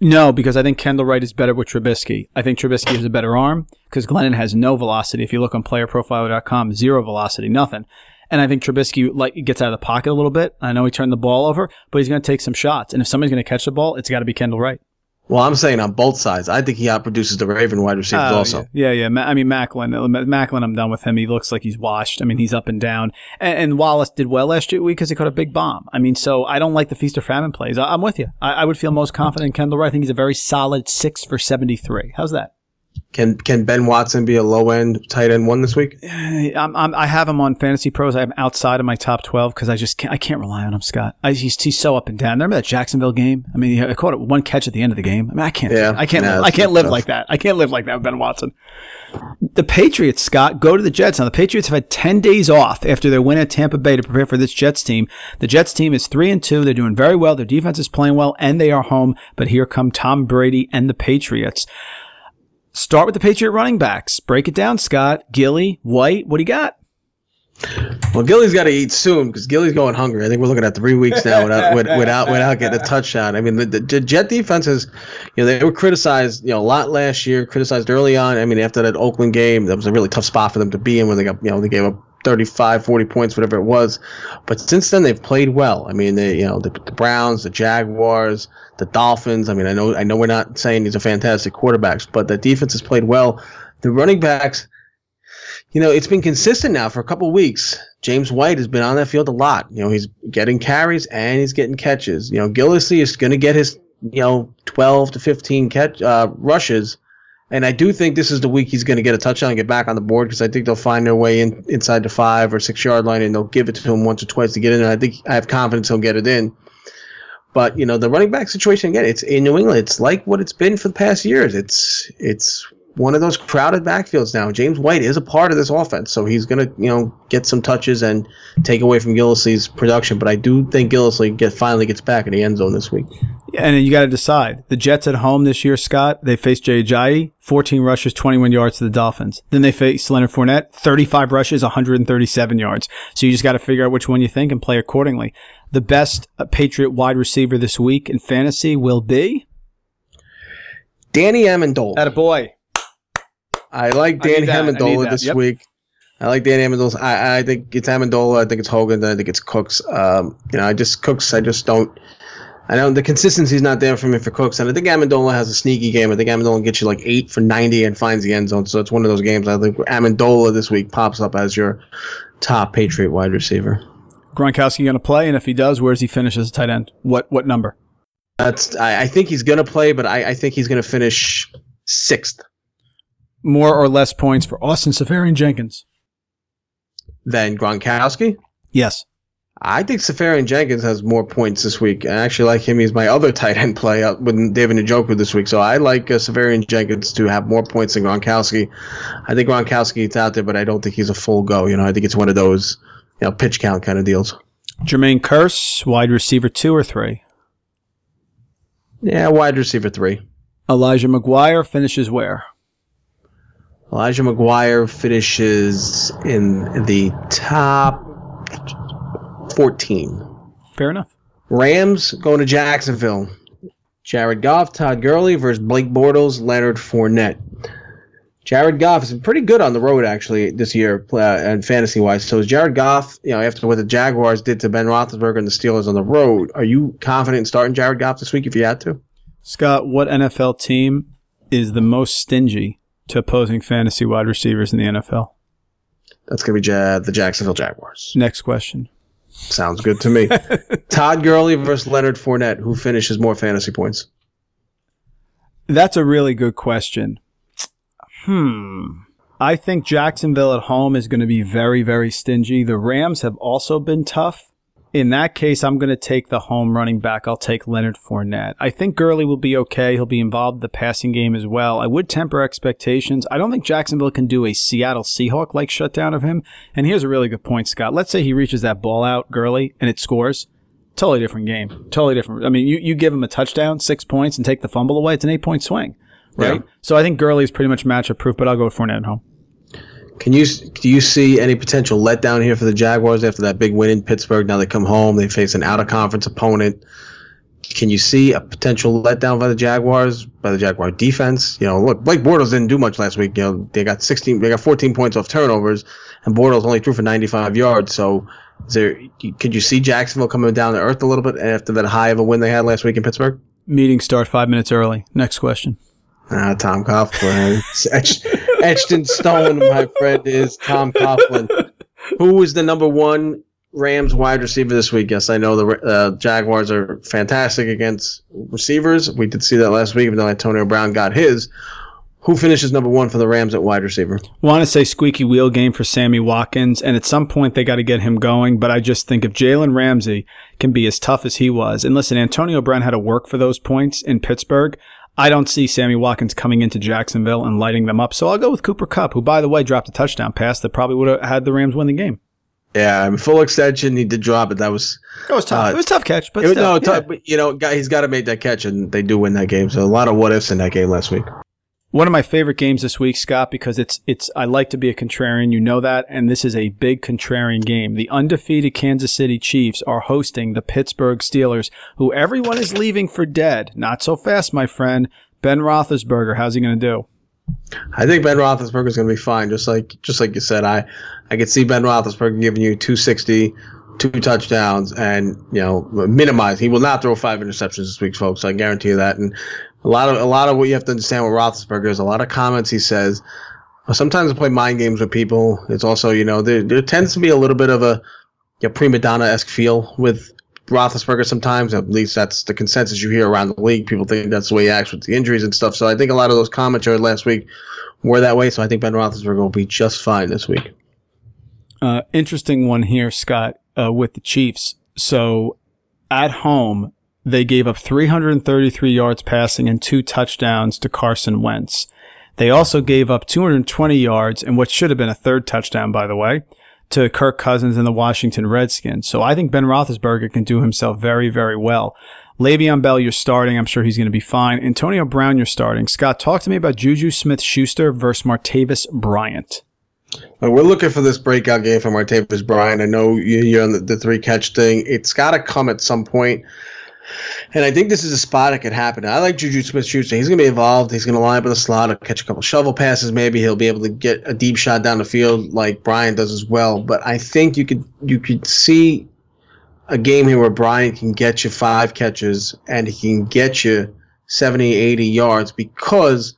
No, because I think Kendall Wright is better with Trubisky. I think Trubisky has a better arm because Glennon has no velocity. If you look on playerprofiler.com, zero velocity, nothing. And I think Trubisky gets out of the pocket a little bit. I know he turned the ball over, but he's going to take some shots. And if somebody's going to catch the ball, it's got to be Kendall Wright. Well, I'm saying on both sides. I think he outproduces the Raven wide receivers also. Yeah. I mean, Macklin, I'm done with him. He looks like he's washed. I mean, he's up and down. And Wallace did well last week because he caught a big bomb. I mean, so I don't like the feast or famine plays. I'm with you. I would feel most confident in Kendall Wright. I think he's a very solid 6 for 73. How's that? Can Ben Watson be a low-end tight end one this week? I have him on Fantasy Pros. I have him outside of my top 12 because I just can't rely on him, Scott. He's so up and down. Remember that Jacksonville game? I mean, I caught it one catch at the end of the game. I mean, I can't live like that with Ben Watson. The Patriots, Scott, go to the Jets. Now, the Patriots have had 10 days off after their win at Tampa Bay to prepare for this Jets team. The Jets team is 3-2. They're doing very well. Their defense is playing well, and they are home. But here come Tom Brady and the Patriots. Start with the Patriot running backs. Break it down, Scott. Gilly, White, what do you got? Well, Gilly's got to eat soon because Gilly's going hungry. I think we're looking at 3 weeks now without getting a touchdown. I mean, the Jet defense is, you know, they were criticized, you know, a lot last year, criticized early on. I mean, after that Oakland game, that was a really tough spot for them to be in when they got, you know, they gave up 35, 40 points, whatever it was. But since then, they've played well. I mean, they, you know, the Browns, the Jaguars, the Dolphins. I mean, I know we're not saying these are fantastic quarterbacks, but the defense has played well. The running backs, you know, it's been consistent now for a couple of weeks. James White has been on that field a lot. You know, he's getting carries and he's getting catches. You know, Gillislee is going to get his, you know, 12 to 15 rushes. And I do think this is the week he's going to get a touchdown and get back on the board because I think they'll find their way in inside the 5 or 6 yard line and they'll give it to him once or twice to get in there. I think I have confidence he'll get it in. But, you know, the running back situation, again, it's in New England. It's like what it's been for the past years. It's one of those crowded backfields now. James White is a part of this offense, so he's going to, you know, get some touches and take away from Gillislee's production. But I do think Gillislee finally gets back in the end zone this week. And you got to decide. The Jets at home this year, Scott, they face Jay Ajayi, 14 rushes, 21 yards to the Dolphins. Then they face Leonard Fournette, 35 rushes, 137 yards. So you just got to figure out which one you think and play accordingly. The best Patriot wide receiver this week in fantasy will be? Danny Amendola. Attaboy. I like Danny Amendola this week. I like Danny Amendola. I think it's Amendola. I think it's Hogan. Then I think it's Cooks. You know, I just don't. I know the consistency is not there for me for Cooks, and I think Amendola has a sneaky game. I think Amendola gets you like 8 for 90 and finds the end zone. So it's one of those games. I think Amendola this week pops up as your top Patriot wide receiver. Gronkowski going to play? And if he does, where does he finish as a tight end? What number? I think he's going to play, but I think he's going to finish 6th. More or less points for Austin Seferian-Jenkins than Gronkowski? Yes. I think Seferian-Jenkins has more points this week. I actually like him. He's my other tight end play up with David Njoku this week. So I like Seferian-Jenkins to have more points than Gronkowski. I think Gronkowski is out there, but I don't think he's a full go. You know, I think it's one of those, you know, pitch count kind of deals. Jermaine Kearse, wide receiver 2 or 3? Yeah, wide receiver 3. Elijah McGuire finishes where? Elijah McGuire finishes in the top 14. Fair enough. Rams going to Jacksonville. Jared Goff, Todd Gurley versus Blake Bortles, Leonard Fournette. Jared Goff has been pretty good on the road, actually, this year, and fantasy-wise. So is Jared Goff, you know, after what the Jaguars did to Ben Roethlisberger and the Steelers on the road, are you confident in starting Jared Goff this week if you had to? Scott, what NFL team is the most stingy to opposing fantasy wide receivers in the NFL? That's going to be the Jacksonville Jaguars. Next question. Sounds good to me. Todd Gurley versus Leonard Fournette. Who finishes more fantasy points? That's a really good question. I think Jacksonville at home is going to be very, very stingy. The Rams have also been tough. In that case, I'm going to take the home running back. I'll take Leonard Fournette. I think Gurley will be okay. He'll be involved in the passing game as well. I would temper expectations. I don't think Jacksonville can do a Seattle Seahawk-like shutdown of him. And here's a really good point, Scott. Let's say he reaches that ball out, Gurley, and it scores. Totally different game. Totally different. I mean, you give him a touchdown, 6 points, and take the fumble away. It's an 8-point swing, right? Yeah. So I think Gurley is pretty much matchup proof, but I'll go with Fournette at home. Do you see any potential letdown here for the Jaguars after that big win in Pittsburgh? Now they come home, they face an out-of-conference opponent. Can you see a potential letdown by the Jaguar defense? You know, look, Blake Bortles didn't do much last week. You know, they got 14 points off turnovers, and Bortles only threw for 95 yards. So, could you see Jacksonville coming down to earth a little bit after that high of a win they had last week in Pittsburgh? Meeting start 5 minutes early. Next question. Tom Coughlin. Etched in stone, my friend, is Tom Coughlin. Who is the number one Rams wide receiver this week? Yes, I know the Jaguars are fantastic against receivers. We did see that last week, even though Antonio Brown got his. Who finishes number one for the Rams at wide receiver? Want to say squeaky wheel game for Sammy Watkins, and at some point they got to get him going, but I just think if Jalen Ramsey can be as tough as he was, and listen, Antonio Brown had to work for those points in Pittsburgh, I don't see Sammy Watkins coming into Jacksonville and lighting them up. So I'll go with Cooper Kupp, who, by the way, dropped a touchdown pass that probably would have had the Rams win the game. Yeah, I mean, full extension, he did drop it. That was tough. It was a tough catch, but still. Tough, but, you know, he's got to make that catch, and they do win that game. So a lot of what-ifs in that game last week. One of my favorite games this week, Scott, because it's I like to be a contrarian. You know that, and this is a big contrarian game. The undefeated Kansas City Chiefs are hosting the Pittsburgh Steelers, who everyone is leaving for dead. Not so fast, my friend. Ben Roethlisberger, how's he going to do? I think Ben Roethlisberger is going to be fine. Just like you said, I could see Ben Roethlisberger giving you 260, 2 touchdowns, and you know minimize. He will not throw 5 interceptions this week, folks. I guarantee you that. And a lot of what you have to understand with Roethlisberger is a lot of comments he says. Sometimes I play mind games with people. It's also, you know, there tends to be a little bit of a prima donna-esque feel with Roethlisberger sometimes. At least that's the consensus you hear around the league. People think that's the way he acts with the injuries and stuff. So I think a lot of those comments I heard last week were that way. So I think Ben Roethlisberger will be just fine this week. Interesting one here, Scott, with the Chiefs. So at home, they gave up 333 yards passing and 2 touchdowns to Carson Wentz. They also gave up 220 yards and what should have been a 3rd touchdown, by the way, to Kirk Cousins and the Washington Redskins. So I think Ben Roethlisberger can do himself very, very well. Le'Veon Bell, you're starting. I'm sure he's going to be fine. Antonio Brown, you're starting. Scott, talk to me about Juju Smith-Schuster versus Martavis Bryant. We're looking for this breakout game from Martavis Bryant. I know you're on the 3-catch thing. It's got to come at some point. And I think this is a spot that could happen. I like Juju Smith-Schuster. He's going to be involved. He's going to line up in the slot, he'll catch a couple shovel passes. Maybe he'll be able to get a deep shot down the field like Brian does as well. But I think you could see a game here where Brian can get you 5 catches and he can get you 70, 80 yards because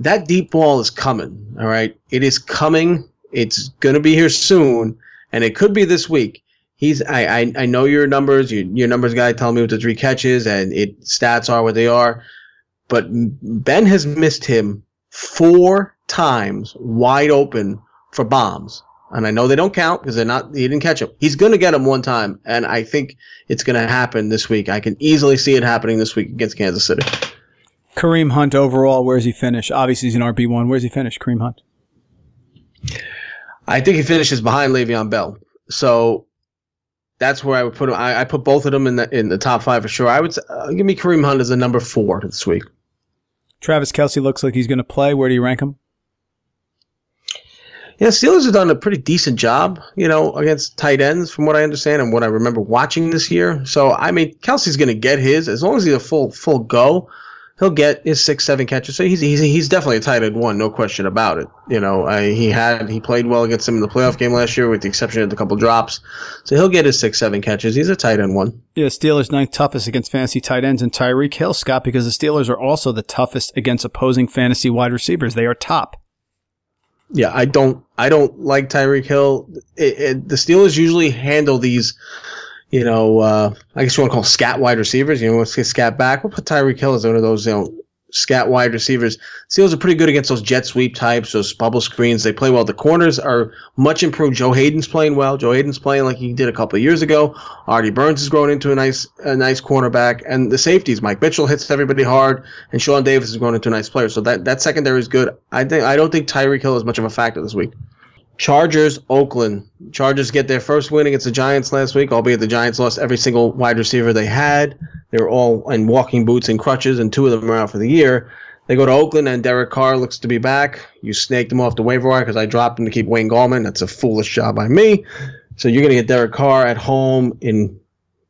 that deep ball is coming. All right, it is coming. It's going to be here soon, and it could be this week. he's I know your numbers. Your numbers guy telling me with the three catches and it stats are what they are. But Ben has missed him 4 times wide open for bombs. And I know they don't count because he didn't catch him. He's going to get him one time, and I think it's going to happen this week. I can easily see it happening this week against Kansas City. Kareem Hunt overall, where's he finish? Obviously, he's an RB1. Where's he finish, Kareem Hunt? I think he finishes behind Le'Veon Bell. So that's where I would put him. I put both of them in the top 5 for sure. I would give me Kareem Hunt as the number 4 this week. Travis Kelce looks like he's going to play. Where do you rank him? Yeah, Steelers have done a pretty decent job, against tight ends, from what I understand and what I remember watching this year. So, Kelsey's going to get his. As long as he's a full go, he'll get his 6-7 catches. So he's definitely a tight end one, no question about it. He played well against him in the playoff game last year, with the exception of a couple drops. So he'll get his 6-7 catches. He's a tight end one. Yeah, Steelers 9th toughest against fantasy tight ends and Tyreek Hill, Scott, because the Steelers are also the toughest against opposing fantasy wide receivers. They are top. Yeah, I don't like Tyreek Hill. The Steelers usually handle these, I guess you want to call them scat wide receivers. Let's get scat back. We'll put Tyreek Hill as one of those, scat wide receivers. Steelers are pretty good against those jet sweep types, those bubble screens. They play well. The corners are much improved. Joe Hayden's playing well. Joe Hayden's playing like he did a couple of years ago. Artie Burns has grown into a nice cornerback. And the safeties, Mike Mitchell hits everybody hard, and Sean Davis has grown into a nice player. So that secondary is good. I don't think Tyreek Hill is much of a factor this week. Chargers, Oakland. Chargers get their first win against the Giants last week, albeit the Giants lost every single wide receiver they had. They were all in walking boots and crutches, and 2 of them are out for the year. They go to Oakland, and Derek Carr looks to be back. You snaked him off the waiver wire because I dropped him to keep Wayne Gallman. That's a foolish job by me. So you're going to get Derek Carr at home in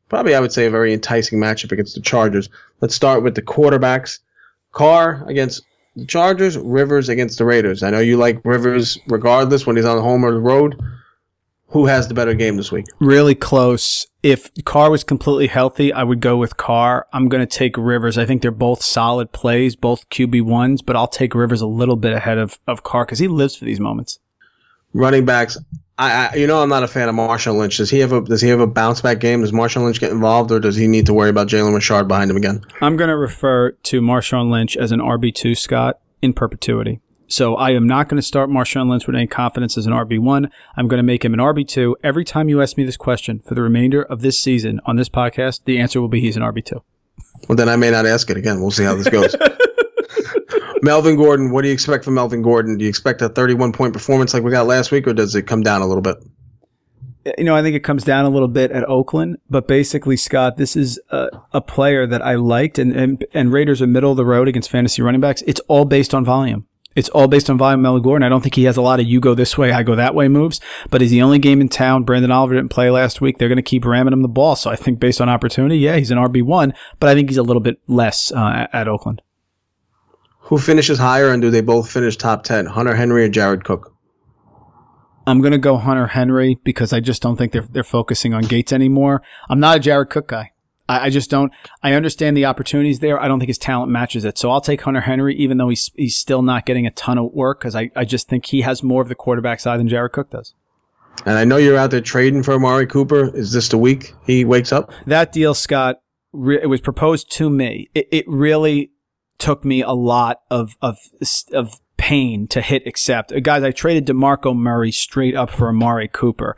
probably, I would say, a very enticing matchup against the Chargers. Let's start with the quarterbacks. Carr against the Chargers, Rivers against the Raiders. I know you like Rivers regardless when he's on the home or the road. Who has the better game this week? Really close. If Carr was completely healthy, I would go with Carr. I'm going to take Rivers. I think they're both solid plays, both QB1s, but I'll take Rivers a little bit ahead of Carr because he lives for these moments. Running backs. I'm not a fan of Marshawn Lynch. Does he have a bounce back game? Does Marshawn Lynch get involved, or does he need to worry about Jalen Richard behind him again? I'm going to refer to Marshawn Lynch as an RB2, Scott, in perpetuity. So I am not going to start Marshawn Lynch with any confidence as an RB1. I'm going to make him an RB2. Every time you ask me this question for the remainder of this season on this podcast, the answer will be he's an RB2. Well, then I may not ask it again. We'll see how this goes. Melvin Gordon, what do you expect from Melvin Gordon? Do you expect a 31-point performance like we got last week, or does it come down a little bit? I think it comes down a little bit at Oakland, but basically, Scott, this is a player that I liked, and Raiders are middle of the road against fantasy running backs. It's all based on volume. It's all based on volume, Melvin Gordon. I don't think he has a lot of you go this way, I go that way moves, but he's the only game in town. Brandon Oliver didn't play last week. They're going to keep ramming him the ball. So I think based on opportunity, yeah, he's an RB1, but I think he's a little bit less at Oakland. Who finishes higher, and do they both finish top 10? Hunter Henry or Jared Cook? I'm going to go Hunter Henry because I just don't think they're focusing on Gates anymore. I'm not a Jared Cook guy. I just don't. I understand the opportunities there. I don't think his talent matches it. So I'll take Hunter Henry, even though he's still not getting a ton of work, because I just think he has more of the quarterback side than Jared Cook does. And I know you're out there trading for Amari Cooper. Is this the week he wakes up? That deal, Scott, it was proposed to me. It really took me a lot of pain to hit accept. Guys, I traded DeMarco Murray straight up for Amari Cooper.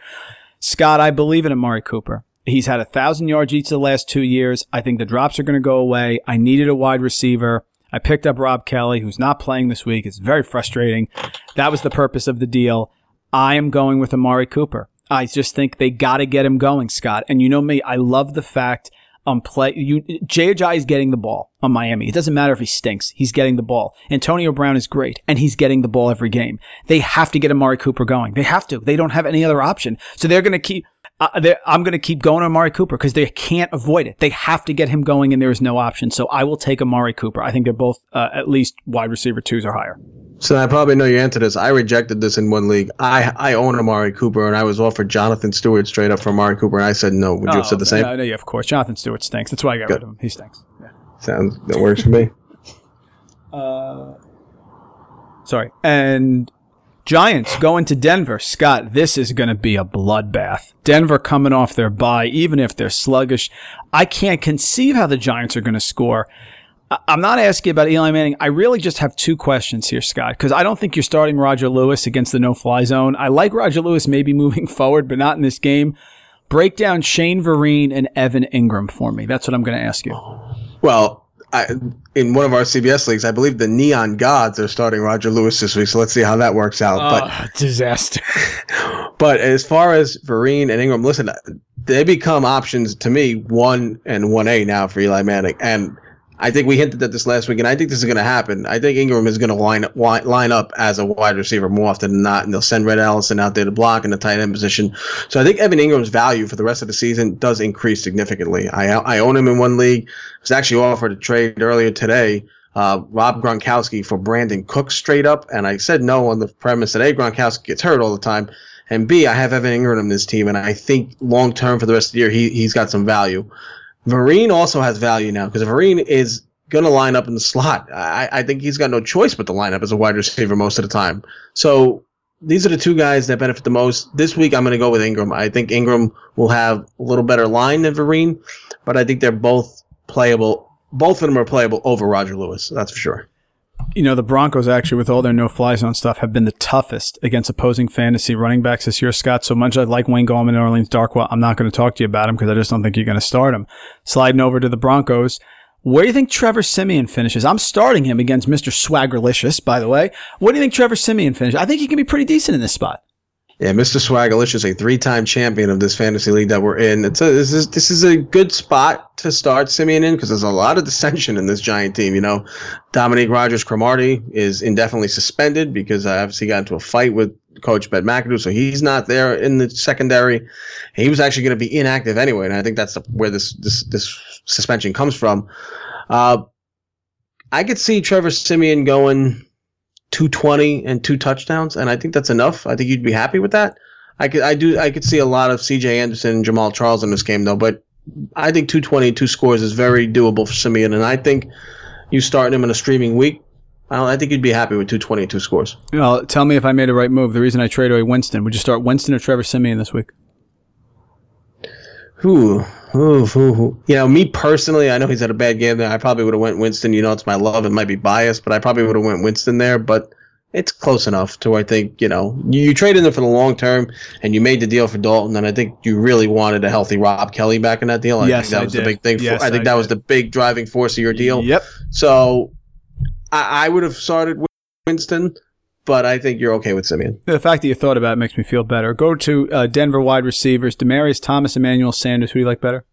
Scott, I believe in Amari Cooper. He's had 1,000 yards each of the last 2 years. I think the drops are going to go away. I needed a wide receiver. I picked up Rob Kelly, who's not playing this week. It's very frustrating. That was the purpose of the deal. I am going with Amari Cooper. I just think they got to get him going, Scott. And you know me, I love the fact Jay Ajayi is getting the ball on Miami. It doesn't matter if he stinks. He's getting the ball. Antonio Brown is great, and he's getting the ball every game. They have to get Amari Cooper going. They have to. They don't have any other option. So they're going to keep... I'm going to keep going on Amari Cooper because they can't avoid it. They have to get him going, and there is no option. So I will take Amari Cooper. I think they're both at least wide receiver 2s or higher. So I probably know your answer to this. I rejected this in one league. I own Amari Cooper, and I was offered Jonathan Stewart straight up for Amari Cooper, and I said no. Would you have said the same? No, yeah, of course. Jonathan Stewart stinks. That's why I got rid of him. He stinks. Yeah. That works for me. Sorry. And... Giants going to Denver. Scott, this is going to be a bloodbath. Denver coming off their bye, even if they're sluggish. I can't conceive how the Giants are going to score. I'm not asking about Eli Manning. I really just have two questions here, Scott, because I don't think you're starting Roger Lewis against the no-fly zone. I like Roger Lewis maybe moving forward, but not in this game. Break down Shane Vereen and Evan Engram for me. That's what I'm going to ask you. Well, in one of our CBS leagues, I believe the Neon Gods are starting Roger Lewis this week, so let's see how that works out. But disaster. But as far as Vereen and Engram, listen, they become options to me 1 and 1A now for Eli Manning. And I think we hinted at this last week, and I think this is going to happen. I think Engram is going to line up as a wide receiver more often than not, and they'll send Red Ellison out there to block in the tight end position. So I think Evan Ingram's value for the rest of the season does increase significantly. I own him in one league. I was actually offered a trade earlier today, Rob Gronkowski for Brandon Cook straight up, and I said no on the premise that, A, Gronkowski gets hurt all the time, and B, I have Evan Engram in this team, and I think long-term for the rest of the year he's got some value. Vereen also has value now because Vereen is going to line up in the slot. I think he's got no choice but to line up as a wide receiver most of the time. So these are the two guys that benefit the most. This week I'm going to go with Engram. I think Engram will have a little better line than Vereen, but I think they're both playable. Both of them are playable over Roger Lewis, that's for sure. You know, the Broncos actually, with all their no-fly zone stuff, have been the toughest against opposing fantasy running backs this year, Scott. So much I like Wayne Gallman and Orleans Darkwell, I'm not going to talk to you about him because I just don't think you're going to start him. Sliding over to the Broncos, where do you think Trevor Siemian finishes? I'm starting him against Mr. Swaggerlicious, by the way. Where do you think Trevor Siemian finishes? I think he can be pretty decent in this spot. Yeah, Mr. Swaggerlicious, a three-time champion of this fantasy league that we're in. This is a good spot to start Siemian in because there's a lot of dissension in this Giant team. You know, Dominique Rogers-Cromartie is indefinitely suspended because obviously got into a fight with Coach Ben McAdoo, so he's not there in the secondary. He was actually going to be inactive anyway, and I think that's where this suspension comes from. I could see Trevor Siemian going 220 and 2 touchdowns, and I think that's enough. I think you'd be happy with that. I could see a lot of C.J. Anderson and Jamal Charles in this game, though, but I think 220 and 2 scores is very doable for Siemian, and I think you starting him in a streaming week, I think you'd be happy with 220 and 2 scores. Well, tell me if I made a right move. The reason I trade away Winston, would you start Winston or Trevor Siemian this week? Who? You know, me personally, I know he's had a bad game there. I probably would have went Winston. You know, it's my love. It might be biased, but I probably would have went Winston there. But it's close enough to where I think, you know, you traded him for the long term, and you made the deal for Dalton, and I think you really wanted a healthy Rob Kelly back in that deal. I think that was the big thing. Yes, I think that was the big driving force of your deal. Yep. So I would have started with Winston, but I think you're okay with Siemian. The fact that you thought about it makes me feel better. Go to Denver wide receivers, Demaryius Thomas, Emmanuel Sanders. Who do you like better?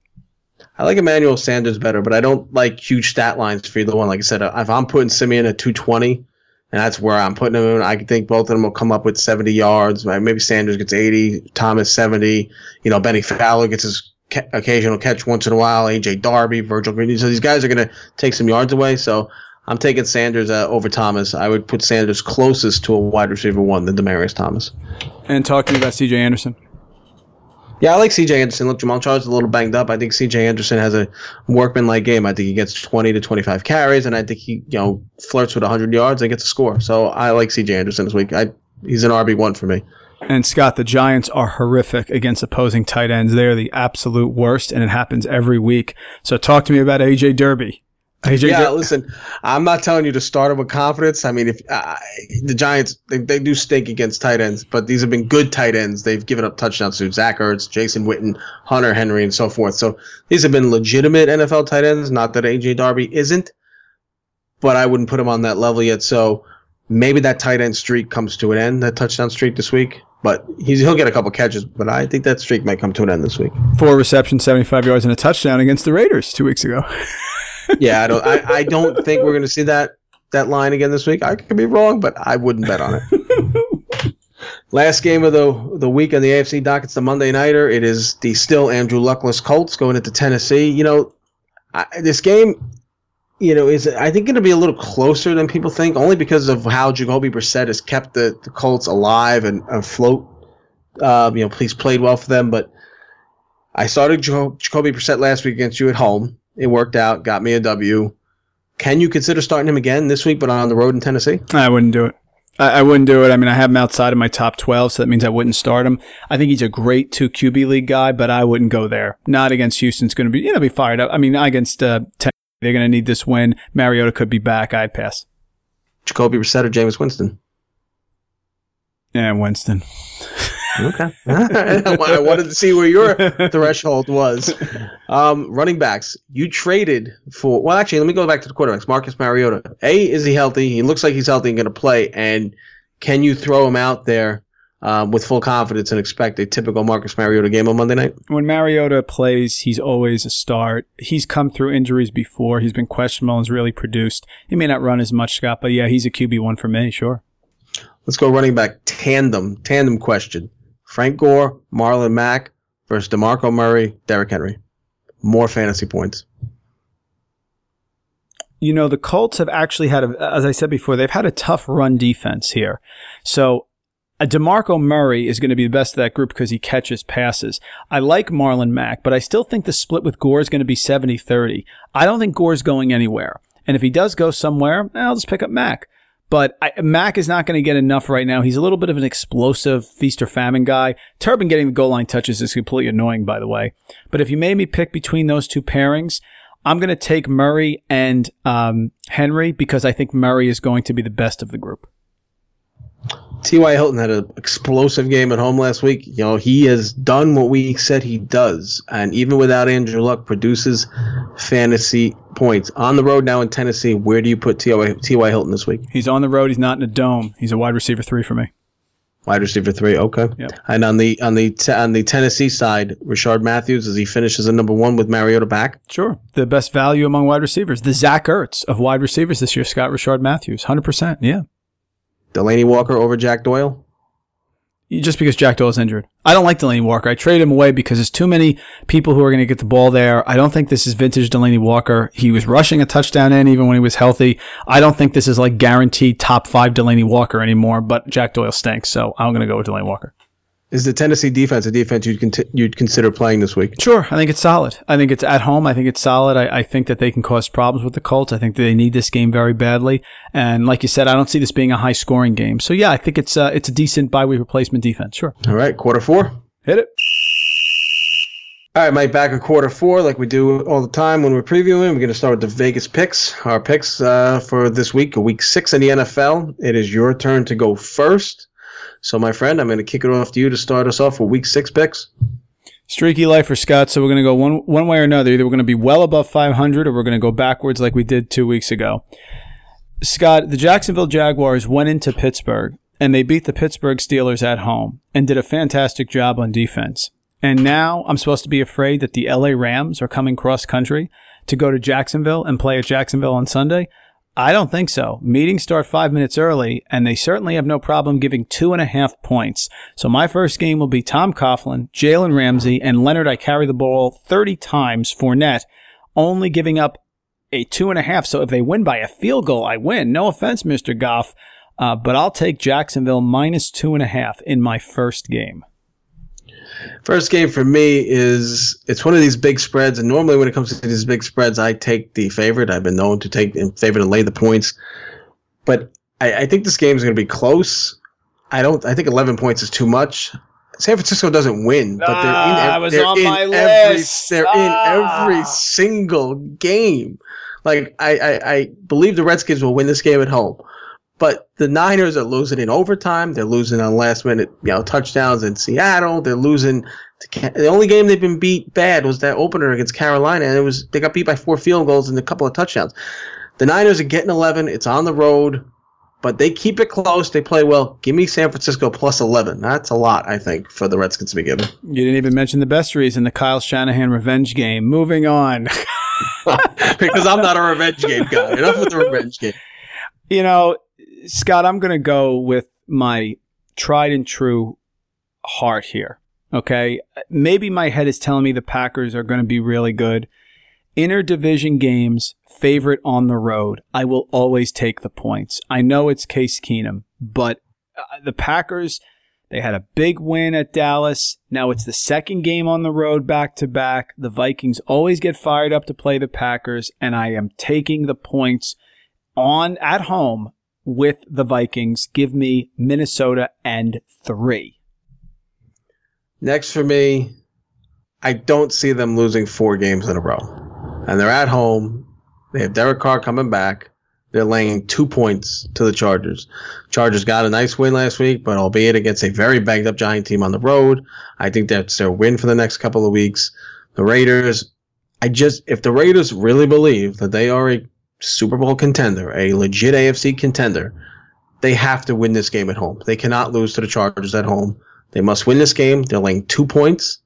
I like Emmanuel Sanders better, but I don't like huge stat lines for either one. Like I said, if I'm putting Siemian at 220, and that's where I'm putting him in, I think both of them will come up with 70 yards. Maybe Sanders gets 80, Thomas 70. You know, Benny Fowler gets his occasional catch once in a while. AJ Darby, Virgil Green. So these guys are going to take some yards away. So I'm taking Sanders over Thomas. I would put Sanders closest to a wide receiver 1 than Demaryius Thomas. And talking about C.J. Anderson. Yeah, I like C.J. Anderson. Look, Jamal Charles is a little banged up. I think C.J. Anderson has a workman-like game. I think he gets 20 to 25 carries, and I think he, you know, flirts with 100 yards and gets a score. So I like C.J. Anderson this week. He's an RB1 for me. And, Scott, the Giants are horrific against opposing tight ends. They are the absolute worst, and it happens every week. So talk to me about A.J. Derby. Listen, I'm not telling you to start him with confidence. I mean, if the Giants, they do stink against tight ends, but these have been good tight ends. They've given up touchdowns to Zach Ertz, Jason Witten, Hunter Henry, and so forth. So these have been legitimate NFL tight ends, not that A.J. Darby isn't, but I wouldn't put him on that level yet. So maybe that tight end streak comes to an end, that touchdown streak this week. But he'll get a couple catches, but I think that streak might come to an end this week. 4 receptions, 75 yards, and a touchdown against the Raiders 2 weeks ago. Yeah, I don't think we're going to see that line again this week. I could be wrong, but I wouldn't bet on it. Last game of the week on the AFC docket, it's the Monday Nighter. It is the still Andrew Luckless Colts going into Tennessee. You know, this game, you know, is, I think, going to be a little closer than people think, only because of how Jacoby Brissett has kept the Colts alive and afloat. You know, he's played well for them, but I started Jacoby Brissett last week against you at home. It worked out, got me a W. Can you consider starting him again this week, but on the road in Tennessee? I wouldn't do it. I wouldn't do it. I mean, I have him outside of my top 12, so that means I wouldn't start him. I think he's a great 2 QB league guy, but I wouldn't go there. Not against Houston's going to be, it'll be fired up. I mean, against Tennessee, they're going to need this win. Mariota could be back. I'd pass. Jacoby Brissett or Jameis Winston? Yeah, Winston. Okay. I wanted to see where your threshold was. Running backs, you traded for – well, actually, let me go back to the quarterbacks. Marcus Mariota. A, is he healthy? He looks like he's healthy and going to play. And can you throw him out there with full confidence and expect a typical Marcus Mariota game on Monday night? When Mariota plays, he's always a start. He's come through injuries before. He's been questionable and has really produced. He may not run as much, Scott, but, yeah, he's a QB1 for me, sure. Let's go running back tandem. Tandem question. Frank Gore, Marlon Mack versus DeMarco Murray, Derrick Henry. More fantasy points. You know, the Colts have actually had, as I said before, they've had a tough run defense here. So DeMarco Murray is going to be the best of that group because he catches passes. I like Marlon Mack, but I still think the split with Gore is going to be 70-30. I don't think Gore's going anywhere. And if he does go somewhere, I'll just pick up Mack. But Mack is not going to get enough right now. He's a little bit of an explosive feast or famine guy. Turbin getting the goal line touches is completely annoying, by the way. But if you made me pick between those two pairings, I'm going to take Murray and Henry because I think Murray is going to be the best of the group. T.Y. Hilton had an explosive game at home last week. You know, he has done what we said he does, and even without Andrew Luck, produces fantasy points. On the road now in Tennessee, where do you put T.Y. Hilton this week? He's on the road. He's not in a dome. He's a wide receiver 3 for me. Wide receiver 3, okay. Yep. And on the Tennessee side, Rashard Matthews, as he finishes at number 1 with Mariota back? Sure. The best value among wide receivers. The Zach Ertz of wide receivers this year, Scott, Rashard Matthews. 100%, yeah. Delaney Walker over Jack Doyle? Just because Jack Doyle's injured. I don't like Delaney Walker. I trade him away because there's too many people who are going to get the ball there. I don't think this is vintage Delaney Walker. He was rushing a touchdown in even when he was healthy. I don't think this is like guaranteed top 5 Delaney Walker anymore, but Jack Doyle stinks, so I'm going to go with Delaney Walker. Is the Tennessee defense a defense you'd consider playing this week? Sure. I think it's solid. I think it's at home. I think it's solid. I think that they can cause problems with the Colts. I think they need this game very badly. And like you said, I don't see this being a high-scoring game. So, yeah, I think it's a decent bye-week replacement defense. Sure. All right. Quarter 4. Hit it. All right, Mike, back at quarter 4 like we do all the time when we're previewing. We're going to start with the Vegas picks, our picks for this week, week 6 in the NFL. It is your turn to go first. So, my friend, I'm going to kick it off to you to start us off with week 6 picks. Streaky life for Scott. So, we're going to go one way or another. Either we're going to be well above 500 or we're going to go backwards like we did 2 weeks ago. Scott, the Jacksonville Jaguars went into Pittsburgh and they beat the Pittsburgh Steelers at home and did a fantastic job on defense. And now I'm supposed to be afraid that the LA Rams are coming cross-country to go to Jacksonville and play at Jacksonville on Sunday. I don't think so. Meetings start 5 minutes early, and they certainly have no problem giving 2.5 points. So my first game will be Tom Coughlin, Jalen Ramsey, and Leonard. I carry the ball 30 times. Fournette, only giving up a 2.5. So if they win by a field goal, I win. No offense, Mr. Goff, but I'll take Jacksonville minus 2.5 in my first game. First game for me is it's one of these big spreads, and normally when it comes to these big spreads, I take the favorite. I've been known to take the favorite and lay the points, but I think this game is going to be close. I think 11 points is too much. San Francisco doesn't win, but they're in every single game. Like I believe the Redskins will win this game at home. But the Niners are losing in overtime. They're losing on last-minute, touchdowns in Seattle. They're losing. The only game they've been beat bad was that opener against Carolina, and they got beat by 4 field goals and a couple of touchdowns. The Niners are getting 11. It's on the road, but they keep it close. They play well. Give me San Francisco plus 11. That's a lot, I think, for the Redskins to be given. You didn't even mention the best reason, the Kyle Shanahan revenge game. Moving on. Because I'm not a revenge game guy. Enough with the revenge game. Scott, I'm going to go with my tried and true heart here, okay? Maybe my head is telling me the Packers are going to be really good. Interdivision games, favorite on the road. I will always take the points. I know it's Case Keenum, but the Packers, they had a big win at Dallas. Now it's the second game on the road back-to-back. The Vikings always get fired up to play the Packers, and I am taking the points at home with the Vikings. Give me Minnesota and 3. Next for me, I don't see them losing 4 games in a row. And they're at home. They have Derek Carr coming back. They're laying 2 points to the Chargers. Chargers got a nice win last week, but albeit against a very banged-up Giant team on the road, I think that's their win for the next couple of weeks. The Raiders, if the Raiders really believe that they are a Super Bowl contender, a legit AFC contender, they have to win this game at home. They cannot lose to the Chargers at home. They must win this game. They're laying 2 points.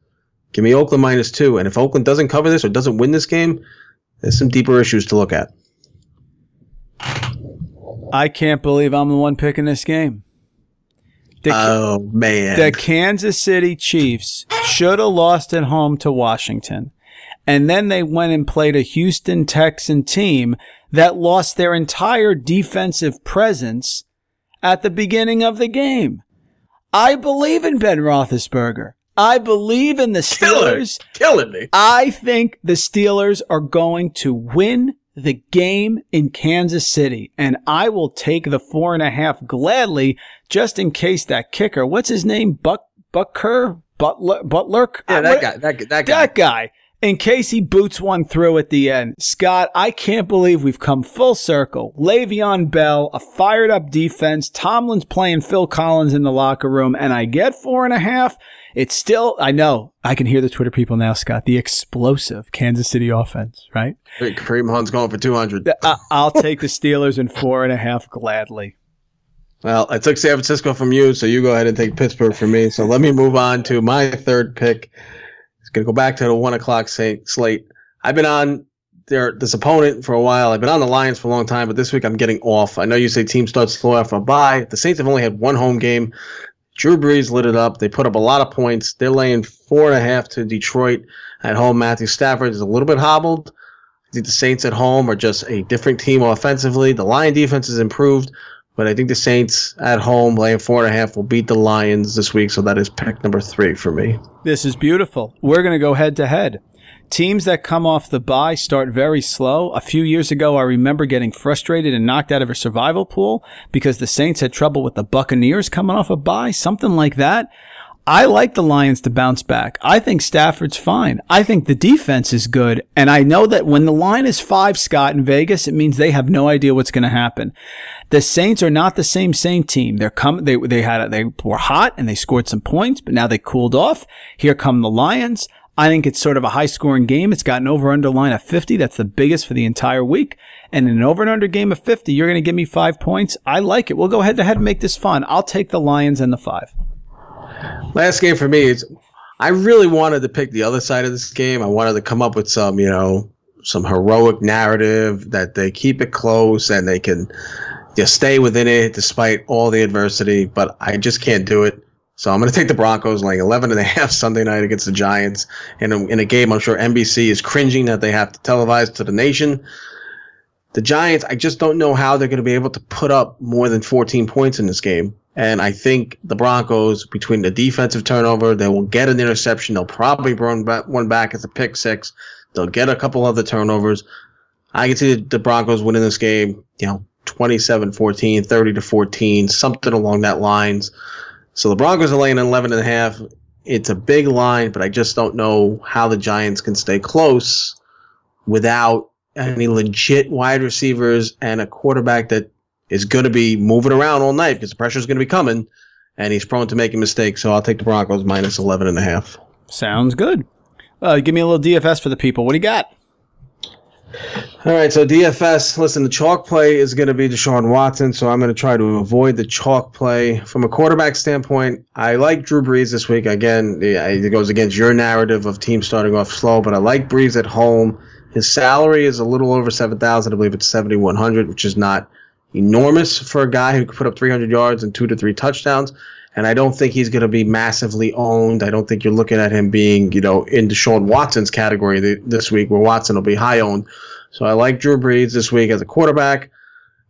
Give me Oakland minus 2. And if Oakland doesn't cover this or doesn't win this game, there's some deeper issues to look at. I can't believe I'm the one picking this game. The Kansas City Chiefs should have lost at home to Washington. And then they went and played a Houston Texan team that lost their entire defensive presence at the beginning of the game. I believe in Ben Roethlisberger. I believe in the Steelers. Killing me. I think the Steelers are going to win the game in Kansas City, and I will take the 4.5 gladly, just in case that kicker, what's his name, Butler? Yeah, that guy. In case he boots one through at the end. Scott, I can't believe we've come full circle. Le'Veon Bell, a fired-up defense. Tomlin's playing Phil Collins in the locker room, and I get 4.5. It's still, I know, I can hear the Twitter people now, Scott, the explosive Kansas City offense, right? Hey, Kareem Hunt's going for 200. I'll take the Steelers in 4.5 gladly. Well, I took San Francisco from you, so you go ahead and take Pittsburgh from me. So let me move on to my third pick. It's going to go back to the 1 o'clock slate. I've been on this opponent for a while. I've been on the Lions for a long time, but this week I'm getting off. I know you say teams start slow after a bye. The Saints have only had 1 home game. Drew Brees lit it up. They put up a lot of points. They're laying 4.5 to Detroit at home. Matthew Stafford is a little bit hobbled. I think the Saints at home are just a different team offensively. The Lion defense has improved, but I think the Saints at home laying 4.5 will beat the Lions this week, so that is pick number 3 for me. This is beautiful. We're going to go head-to-head. Teams that come off the bye start very slow. A few years ago, I remember getting frustrated and knocked out of a survival pool because the Saints had trouble with the Buccaneers coming off a bye, something like that. I like the Lions to bounce back. I think Stafford's fine. I think the defense is good. And I know that when the line is 5, Scott, in Vegas, it means they have no idea what's going to happen. The Saints are not the same team. They were hot and they scored some points, but now they cooled off. Here come the Lions. I think it's sort of a high-scoring game. It's got an over-under line of 50. That's the biggest for the entire week. And in an over-and-under game of 50, you're going to give me 5 points. I like it. We'll go head-to-head and make this fun. I'll take the Lions and the 5. Last game for me is I really wanted to pick the other side of this game. I wanted to come up with some, some heroic narrative that they keep it close and they can just stay within it despite all the adversity. But I just can't do it. So I'm going to take the Broncos, like 11.5 Sunday night against the Giants in a game I'm sure NBC is cringing that they have to televise to the nation. The Giants, I just don't know how they're going to be able to put up more than 14 points in this game. And I think the Broncos, between the defensive turnover, they will get an interception. They'll probably run one back as a pick six. They'll get a couple other turnovers. I can see the Broncos winning this game, 27-14, 30-14, something along that lines. So the Broncos are laying 11.5. It's a big line, but I just don't know how the Giants can stay close without any legit wide receivers and a quarterback that is going to be moving around all night because the pressure is going to be coming, and he's prone to making mistakes. So I'll take the Broncos minus 11.5. Sounds good. Give me a little DFS for the people. What do you got? All right, so DFS, listen, the chalk play is going to be Deshaun Watson, so I'm going to try to avoid the chalk play. From a quarterback standpoint, I like Drew Brees this week. Again, it goes against your narrative of teams starting off slow, but I like Brees at home. His salary is a little over $7,000. I believe it's $7,100, which is not enormous for a guy who could put up 300 yards and 2 to 3 touchdowns. And I don't think he's going to be massively owned. I don't think you're looking at him being, in Deshaun Watson's category this week where Watson will be high owned. So I like Drew Brees this week as a quarterback.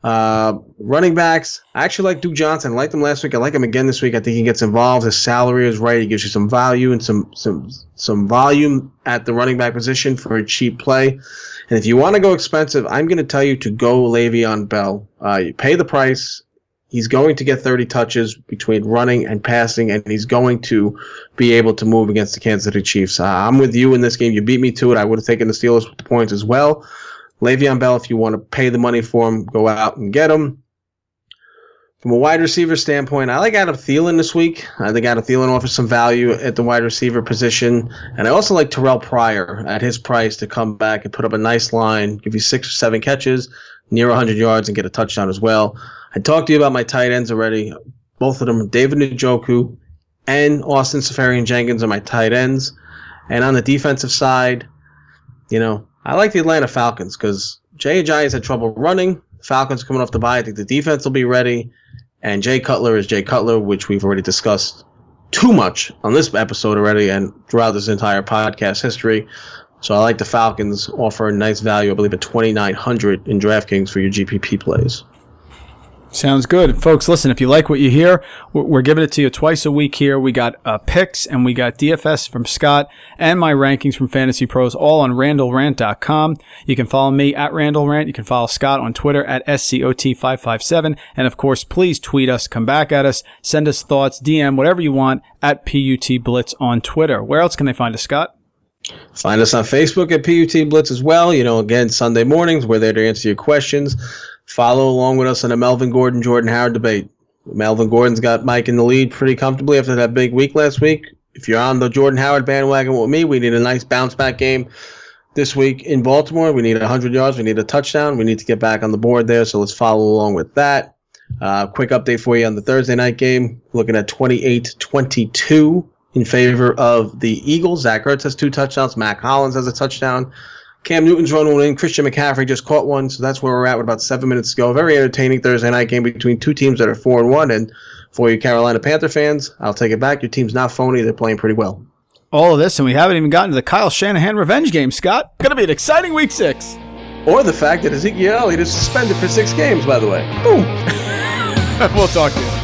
Running backs, I actually like Duke Johnson. I liked him last week. I like him again this week. I think he gets involved. His salary is right. He gives you some value and some volume at the running back position for a cheap play. And if you want to go expensive, I'm going to tell you to go Le'Veon Bell. You pay the price. He's going to get 30 touches between running and passing, and he's going to be able to move against the Kansas City Chiefs. I'm with you in this game. You beat me to it. I would have taken the Steelers with the points as well. Le'Veon Bell, if you want to pay the money for him, go out and get him. From a wide receiver standpoint, I like Adam Thielen this week. I think Adam Thielen offers some value at the wide receiver position. And I also like Terrelle Pryor at his price to come back and put up a nice line, give you 6 or 7 catches, near 100 yards, and get a touchdown as well. I talked to you about my tight ends already. Both of them, David Njoku and Austin Seferian-Jenkins, are my tight ends. And on the defensive side, you know, I like the Atlanta Falcons because Jay Ajayi has had trouble running. Falcons coming off the bye. I think the defense will be ready. And Jay Cutler is Jay Cutler, which we've already discussed too much on this episode already and throughout this entire podcast history. So I like the Falcons offer a nice value, I believe, at $2,900 in DraftKings for your GPP plays. Sounds good. Folks, listen, if you like what you hear, we're giving it to you twice a week here. We got picks and we got DFS from Scott and my rankings from Fantasy Pros, all on RandallRant.com. You can follow me at RandallRant. You can follow Scott on Twitter at SCOT557. And, of course, please tweet us, come back at us, send us thoughts, DM, whatever you want, at PUTBlitz on Twitter. Where else can they find us, Scott? Find us on Facebook at PUTBlitz as well. You know, again, Sunday mornings, we're there to answer your questions. Follow along with us on the Melvin Gordon, Jordan Howard debate. Melvin Gordon's got Mike in the lead pretty comfortably after that big week last week. If you're on the Jordan Howard bandwagon with me, we need a nice bounce back game this week in Baltimore. We need 100 yards. We need a touchdown. We need to get back on the board there, so let's follow along with that. Quick update for you on the Thursday night game. Looking at 28-22 in favor of the Eagles. Zach Ertz has 2 touchdowns. Mac Hollins has a touchdown. Cam Newton's run went in. Christian McCaffrey just caught one, so that's where we're at with about 7 minutes to go. Very entertaining Thursday night game between two teams that are 4-1. And for you Carolina Panther fans, I'll take it back. Your team's not phony. They're playing pretty well. All of this, and we haven't even gotten to the Kyle Shanahan revenge game, Scott. Going to be an exciting week 6. Or the fact that Ezekiel Elliott is suspended for 6 games, by the way. Boom. We'll talk to you.